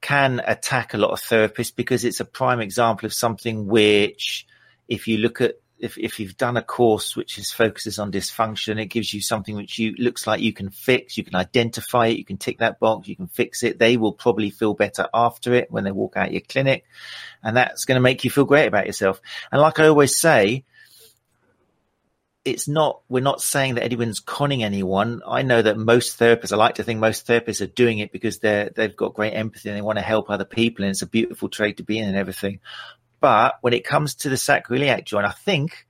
can attack a lot of therapists, because it's a prime example of something which, if you look at, if you've done a course which is focuses on dysfunction, it gives you something which you looks like you can fix. You can identify it. You can tick that box. You can fix it. They will probably feel better after it when they walk out of your clinic. And that's going to make you feel great about yourself. And like I always say, we're not saying that anyone's conning anyone. I know that most therapists, I like to think most therapists are doing it because they've got great empathy and they want to help other people. And it's a beautiful trade to be in and everything. But when it comes to the sacroiliac joint, I think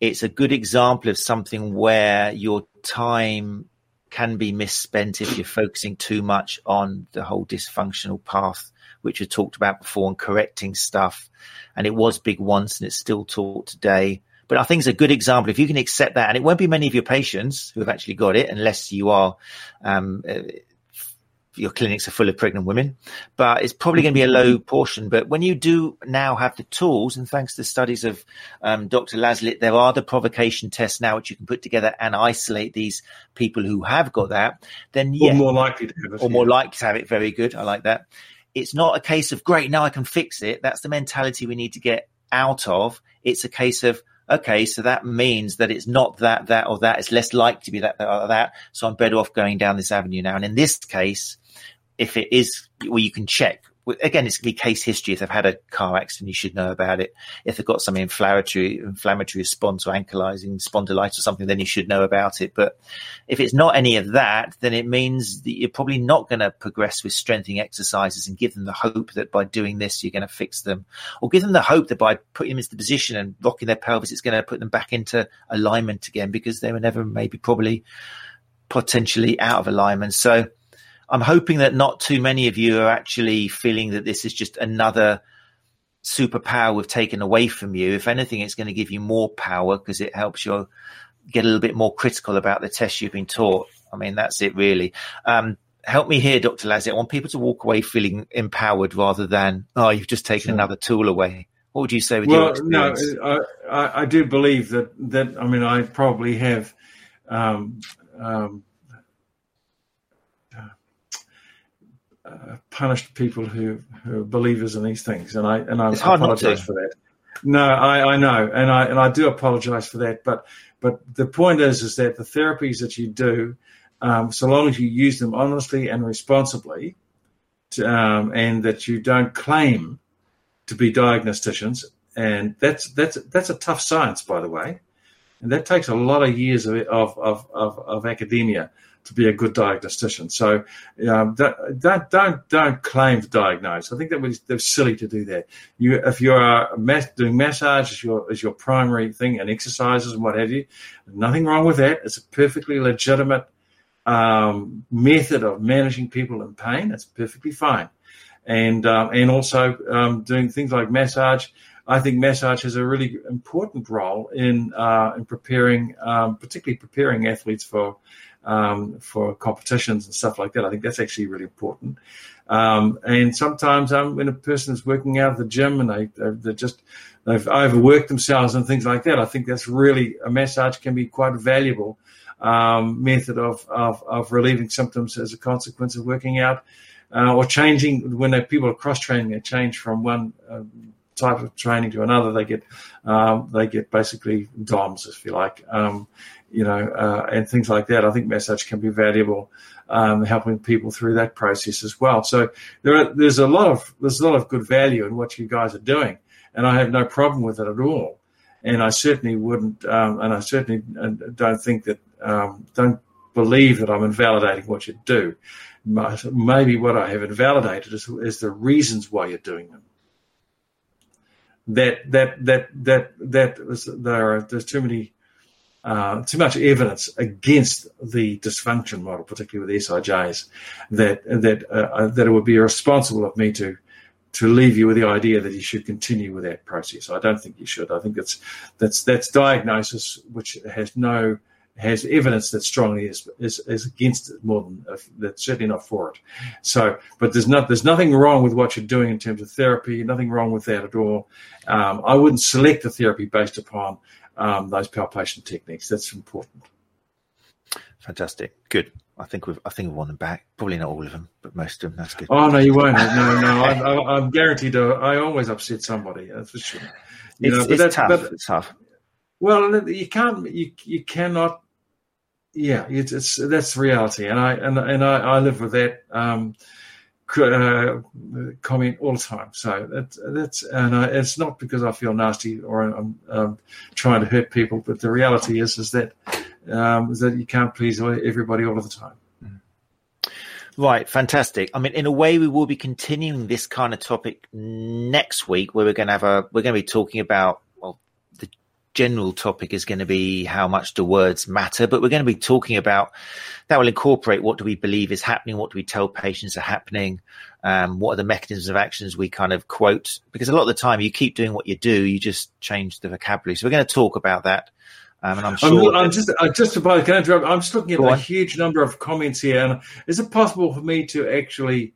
it's a good example of something where your time can be misspent if you're focusing too much on the whole dysfunctional path, which we talked about before, and correcting stuff. And it was big once, and it's still taught today. But I think it's a good example. If you can accept that, and it won't be many of your patients who have actually got it, unless you are your clinics are full of pregnant women, but it's probably going to be a low portion. But when you do now have the tools, and thanks to the studies of Dr. Laslett, there are the provocation tests now, which you can put together and isolate these people who have got that, then yeah, or more likely to have it. Or more likely to have it. Very good. I like that. It's not a case of great, now I can fix it. That's the mentality we need to get out of. It's a case of, okay, so that means that it's not that, or that. It's less likely to be that, or that. So I'm better off going down this avenue now. And in this case, if it is, well, you can check. Again, it's going to be case history. If they've had a car accident, you should know about it. If they've got some inflammatory response or ankylosing spondylitis or something, then you should know about it. But if it's not any of that, then it means that you're probably not going to progress with strengthening exercises and give them the hope that by doing this, you're going to fix them, or give them the hope that by putting them into the position and rocking their pelvis, it's going to put them back into alignment again, because they were never maybe probably potentially out of alignment. So I'm hoping that not too many of you are actually feeling that this is just another superpower we've taken away from you. If anything, it's going to give you more power, because it helps you get a little bit more critical about the tests you've been taught. I mean, that's it really. Help me here, Dr. Laslett. I want people to walk away feeling empowered rather than, oh, you've just taken another tool away. What would you say with your experience? Well, no, I do believe that, I mean, I probably have punished people who are believers in these things, and I apologize for that. No, I know, and I do apologize for that. But the point is that the therapies that you do, so long as you use them honestly and responsibly, and that you don't claim to be diagnosticians, and that's a tough science, by the way, and that takes a lot of years of academia to be a good diagnostician. So don't claim to diagnose. I think they're silly to do that. If you are doing massage as your primary thing, and exercises and what have you, nothing wrong with that. It's a perfectly legitimate method of managing people in pain. It's perfectly fine. And also doing things like massage. I think massage has a really important role in preparing, particularly preparing athletes for competitions and stuff like that. I think that's actually really important. And sometimes when a person is working out of the gym and they've overworked themselves and things like that, I think that's really, a massage can be quite a valuable method of relieving symptoms as a consequence of working out, or changing when people are cross training. They change from one type of training to another, they get basically DOMS, if you like, and things like that. I think massage can be valuable, helping people through that process as well. So there's a lot of good value in what you guys are doing, and I have no problem with it at all. And I certainly wouldn't, and I certainly don't think that, don't believe that I'm invalidating what you do. Maybe what I have invalidated is the reasons why you're doing them. There's too much evidence against the dysfunction model, particularly with SIJs, that it would be irresponsible of me to leave you with the idea that you should continue with that process. I don't think you should. I think that's diagnosis which has evidence that strongly is against it, more than that's certainly not for it. So, but there's nothing wrong with what you're doing in terms of therapy. Nothing wrong with that at all. I wouldn't select a therapy based upon those palpation techniques. That's important. Fantastic. Good. I think we've won them back. Probably not all of them, but most of them. That's good. Oh, no, you won't. No. I'm guaranteed to. I always upset somebody. That's for sure. It's tough. Well, you cannot. Yeah, it's that's reality, and I live with that comment all the time. So that's it's not because I feel nasty or I'm trying to hurt people, but the reality is that you can't please everybody all of the time. Right, fantastic. I mean, in a way, we will be continuing this kind of topic next week, where we're going to be talking about. General topic is going to be how much do words matter, but we're going to be talking about that will incorporate what do we believe is happening, what do we tell patients are happening, what are the mechanisms of actions we kind of quote, because a lot of the time you keep doing what you do, you just change the vocabulary. So we're going to talk about that. And I'm sure I'm just looking at a huge number of comments here, and is it possible for me to actually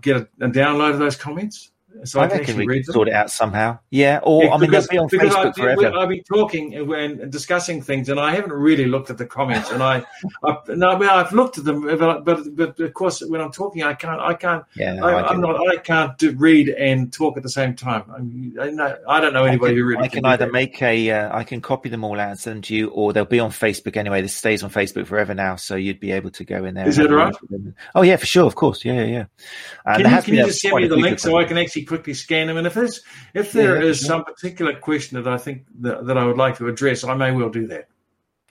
get a download of those comments? So I reckon we can sort it out somehow. Yeah, they'll be on Facebook forever. I've been talking and discussing things, and I haven't really looked at the comments. And I've looked at them, but of course, when I'm talking, I can't. Yeah, I can't read and talk at the same time. I don't know anybody who really. I can copy them all out and send them to you, or they'll be on Facebook anyway. This stays on Facebook forever now, so you'd be able to go in there. Is that right? Oh yeah, for sure, of course. Yeah. Can you just send me the link so I can actually quickly scan them, and if there is some particular question that I think that I would like to address, I may well do that.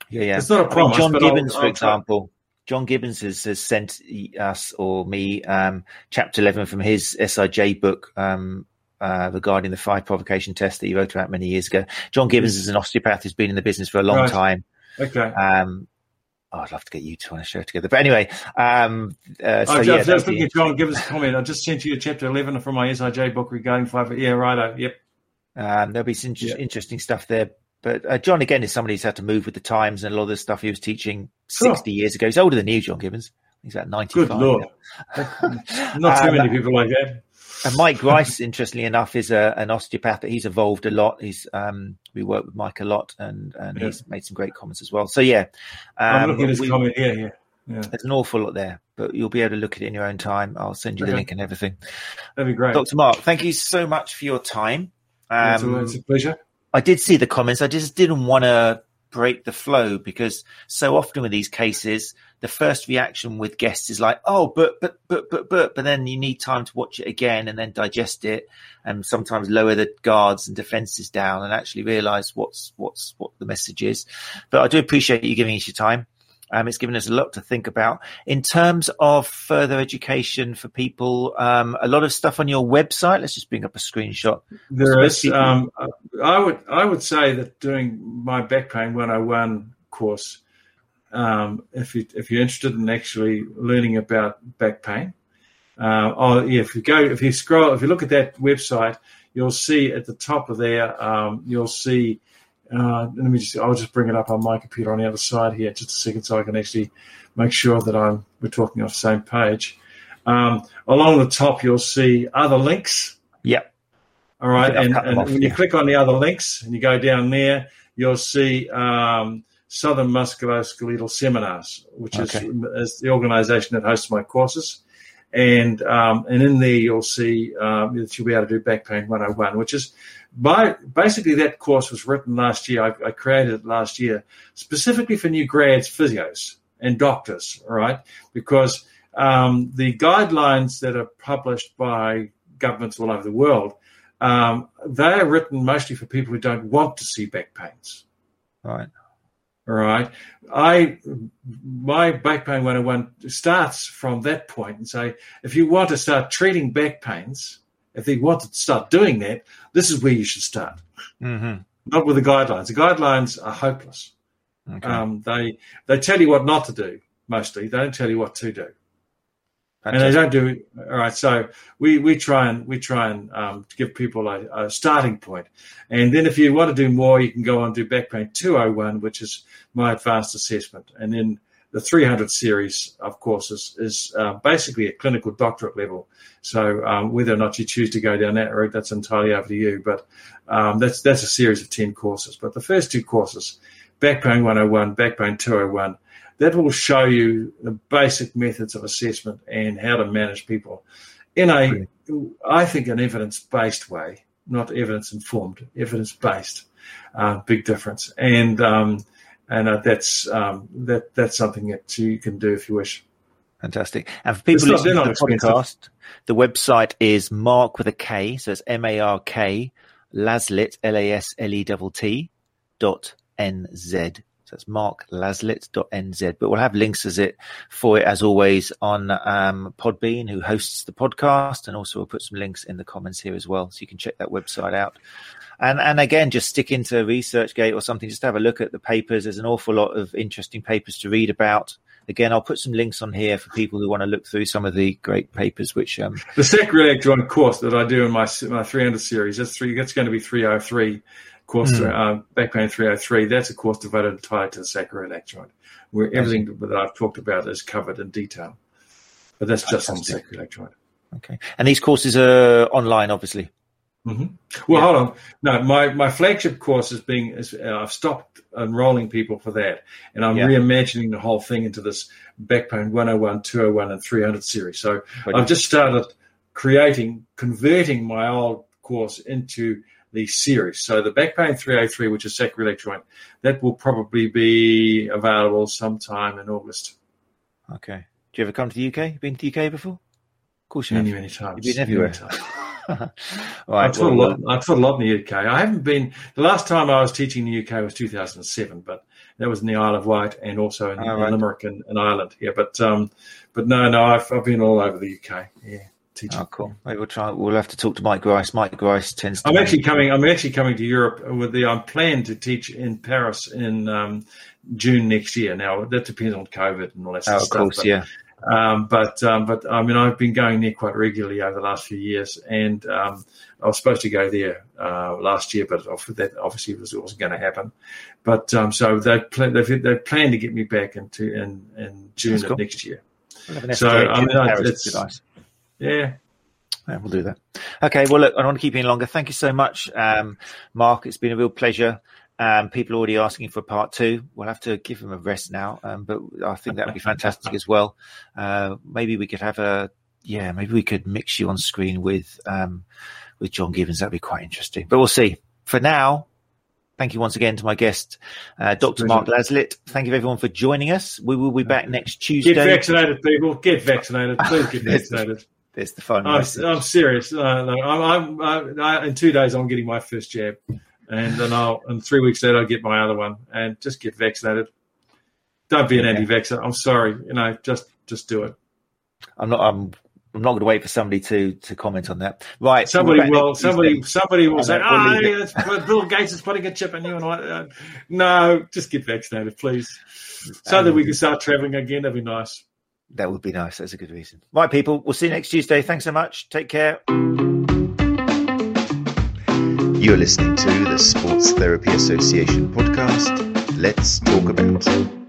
It's not a promise. John Gibbons, for example, John Gibbons has sent us or me chapter 11 from his SIJ book regarding the 5 provocation test that he wrote about many years ago. John Gibbons is an osteopath who's been in the business for a long time. Okay. I'd love to get you two on a show together. But anyway, I was thinking, John, give us a comment. I just sent you chapter 11 from my SIJ book regarding 5. Yeah, righto. Yep. There'll be some interesting stuff there. But John, again, is somebody who's had to move with the times, and a lot of the stuff he was teaching 60 years ago. He's older than you, John Gibbons. He's about 95. Good Lord. Not too many people like that. And Mike Grice, interestingly enough, is an osteopath. He's evolved a lot. He's we work with Mike a lot, and he's made some great comments as well. So yeah, I'm looking at his comment here. Yeah, there's an awful lot there, but you'll be able to look at it in your own time. I'll send you the link and everything. That'd be great, Dr. Mark. Thank you so much for your time. It's a pleasure. I did see the comments. I just didn't want to break the flow, because so often with these cases, the first reaction with guests is like, oh, but then you need time to watch it again and then digest it, and sometimes lower the guards and defenses down and actually realize what the message is. But I do appreciate you giving us your time. It's given us a lot to think about in terms of further education for people. A lot of stuff on your website. Let's just bring up a screenshot. There is. I would say that doing my Back Pain 101 course, if you're interested in actually learning about back pain, if you look at that website, you'll see at the top of there, you'll see. I'll just bring it up on my computer on the other side here, just a second, so I can actually make sure that we're talking off the same page. Along the top, you'll see other links. Yep. All right. And when you click on the other links and you go down there, you'll see Southern Musculoskeletal Seminars, which is the organization that hosts my courses. And in there you'll see that you'll be able to do Back Pain 101, which is basically that course was written last year. I created it last year specifically for new grads, physios, and doctors, all right, because the guidelines that are published by governments all over the world, they are written mostly for people who don't want to see back pains. Right. All right. My Back Pain 101 starts from that point and say, if you want to start treating back pains, if they want to start doing that, this is where you should start. Mm-hmm. Not with the guidelines. The guidelines are hopeless. Okay. They tell you what not to do mostly. They don't tell you what to do. And they don't do it. All right, so we try and give people a starting point. And then if you want to do more, you can go on and do Back Pain 201, which is my advanced assessment. And then the 300 series, of course, is basically a clinical doctorate level. So whether or not you choose to go down that route, that's entirely up to you. But that's a series of 10 courses. But the first two courses, Back Pain 101, Back Pain 201, that will show you the basic methods of assessment and how to manage people in a, I think, an evidence-based way, not evidence-informed, evidence-based. Big difference. And that's something that you can do if you wish. Fantastic. And for people listening to the podcast, the website is Mark with a K, so it's MARK, Laslett, LASLETT.NZ. So that's marklaslett.nz. But we'll have links for it, as always, on Podbean, who hosts the podcast. And also we'll put some links in the comments here as well. So you can check that website out. And again, just stick into ResearchGate or something. Just have a look at the papers. There's an awful lot of interesting papers to read about. Again, I'll put some links on here for people who want to look through some of the great papers. Which the sacroiliac joint course that I do in my 300 series, that's going to be 303. Course, Back Pain 303, that's a course devoted entirely to the sacroiliac joint, where everything that I've talked about is covered in detail. But that's just on the sacroiliac joint. Okay. And these courses are online, obviously. Mm-hmm. Well, hold on. No, my flagship course is I've stopped enrolling people for that, and I'm reimagining the whole thing into this Back Pain 101, 201, and 300 series. So I've just started converting my old course into the series. So the Back Pain 303, which is sacroiliac joint, that will probably be available sometime in August. Okay. Do you ever come to the UK? Been to the UK before? Of course you have. Many times. You've been everywhere. Right, I taught a lot in the UK. I haven't been. The last time I was teaching in the UK was 2007, but that was in the Isle of Wight and also in Limerick and Ireland. Yeah, but no, I've been all over the UK. Yeah. Teaching. Oh, cool. Maybe we'll have to talk to Mike Grice. Mike Grice tends to... I'm actually coming to Europe I'm planned to teach in Paris in June next year. Now, that depends on COVID and all that sort of stuff. Of course, yeah. But I mean, I've been going there quite regularly over the last few years, and I was supposed to go there last year, but that obviously wasn't going to happen. But so they plan to get me back in June of next year. So I mean, it's nice. Yeah, we'll do that. Okay, well, look, I don't want to keep you any longer. Thank you so much, Mark. It's been a real pleasure. People are already asking for part two. We'll have to give him a rest now, but I think that would be fantastic as well. Maybe we could mix you on screen with John Gibbons. That'd be quite interesting. But we'll see. For now, thank you once again to my guest, Dr. Mark Laslett. Thank you, everyone, for joining us. We will be back next Tuesday. Get vaccinated, people. Get vaccinated. Please get vaccinated. There's the final message. I'm serious. I'm in 2 days, I'm getting my first jab, and then in 3 weeks later, I'll get my other one. And just get vaccinated. Don't be an anti-vaxxer. I'm sorry. Just do it. I'm not going to wait for somebody to comment on that. Right. Somebody will say, Bill Gates is putting a chip in you. And no, just get vaccinated, please. So that we can start traveling again. That'd be nice. That would be nice. That's a good reason. Right, people. We'll see you next Tuesday. Thanks so much. Take care. You're listening to the Sports Therapy Association podcast. Let's talk about it.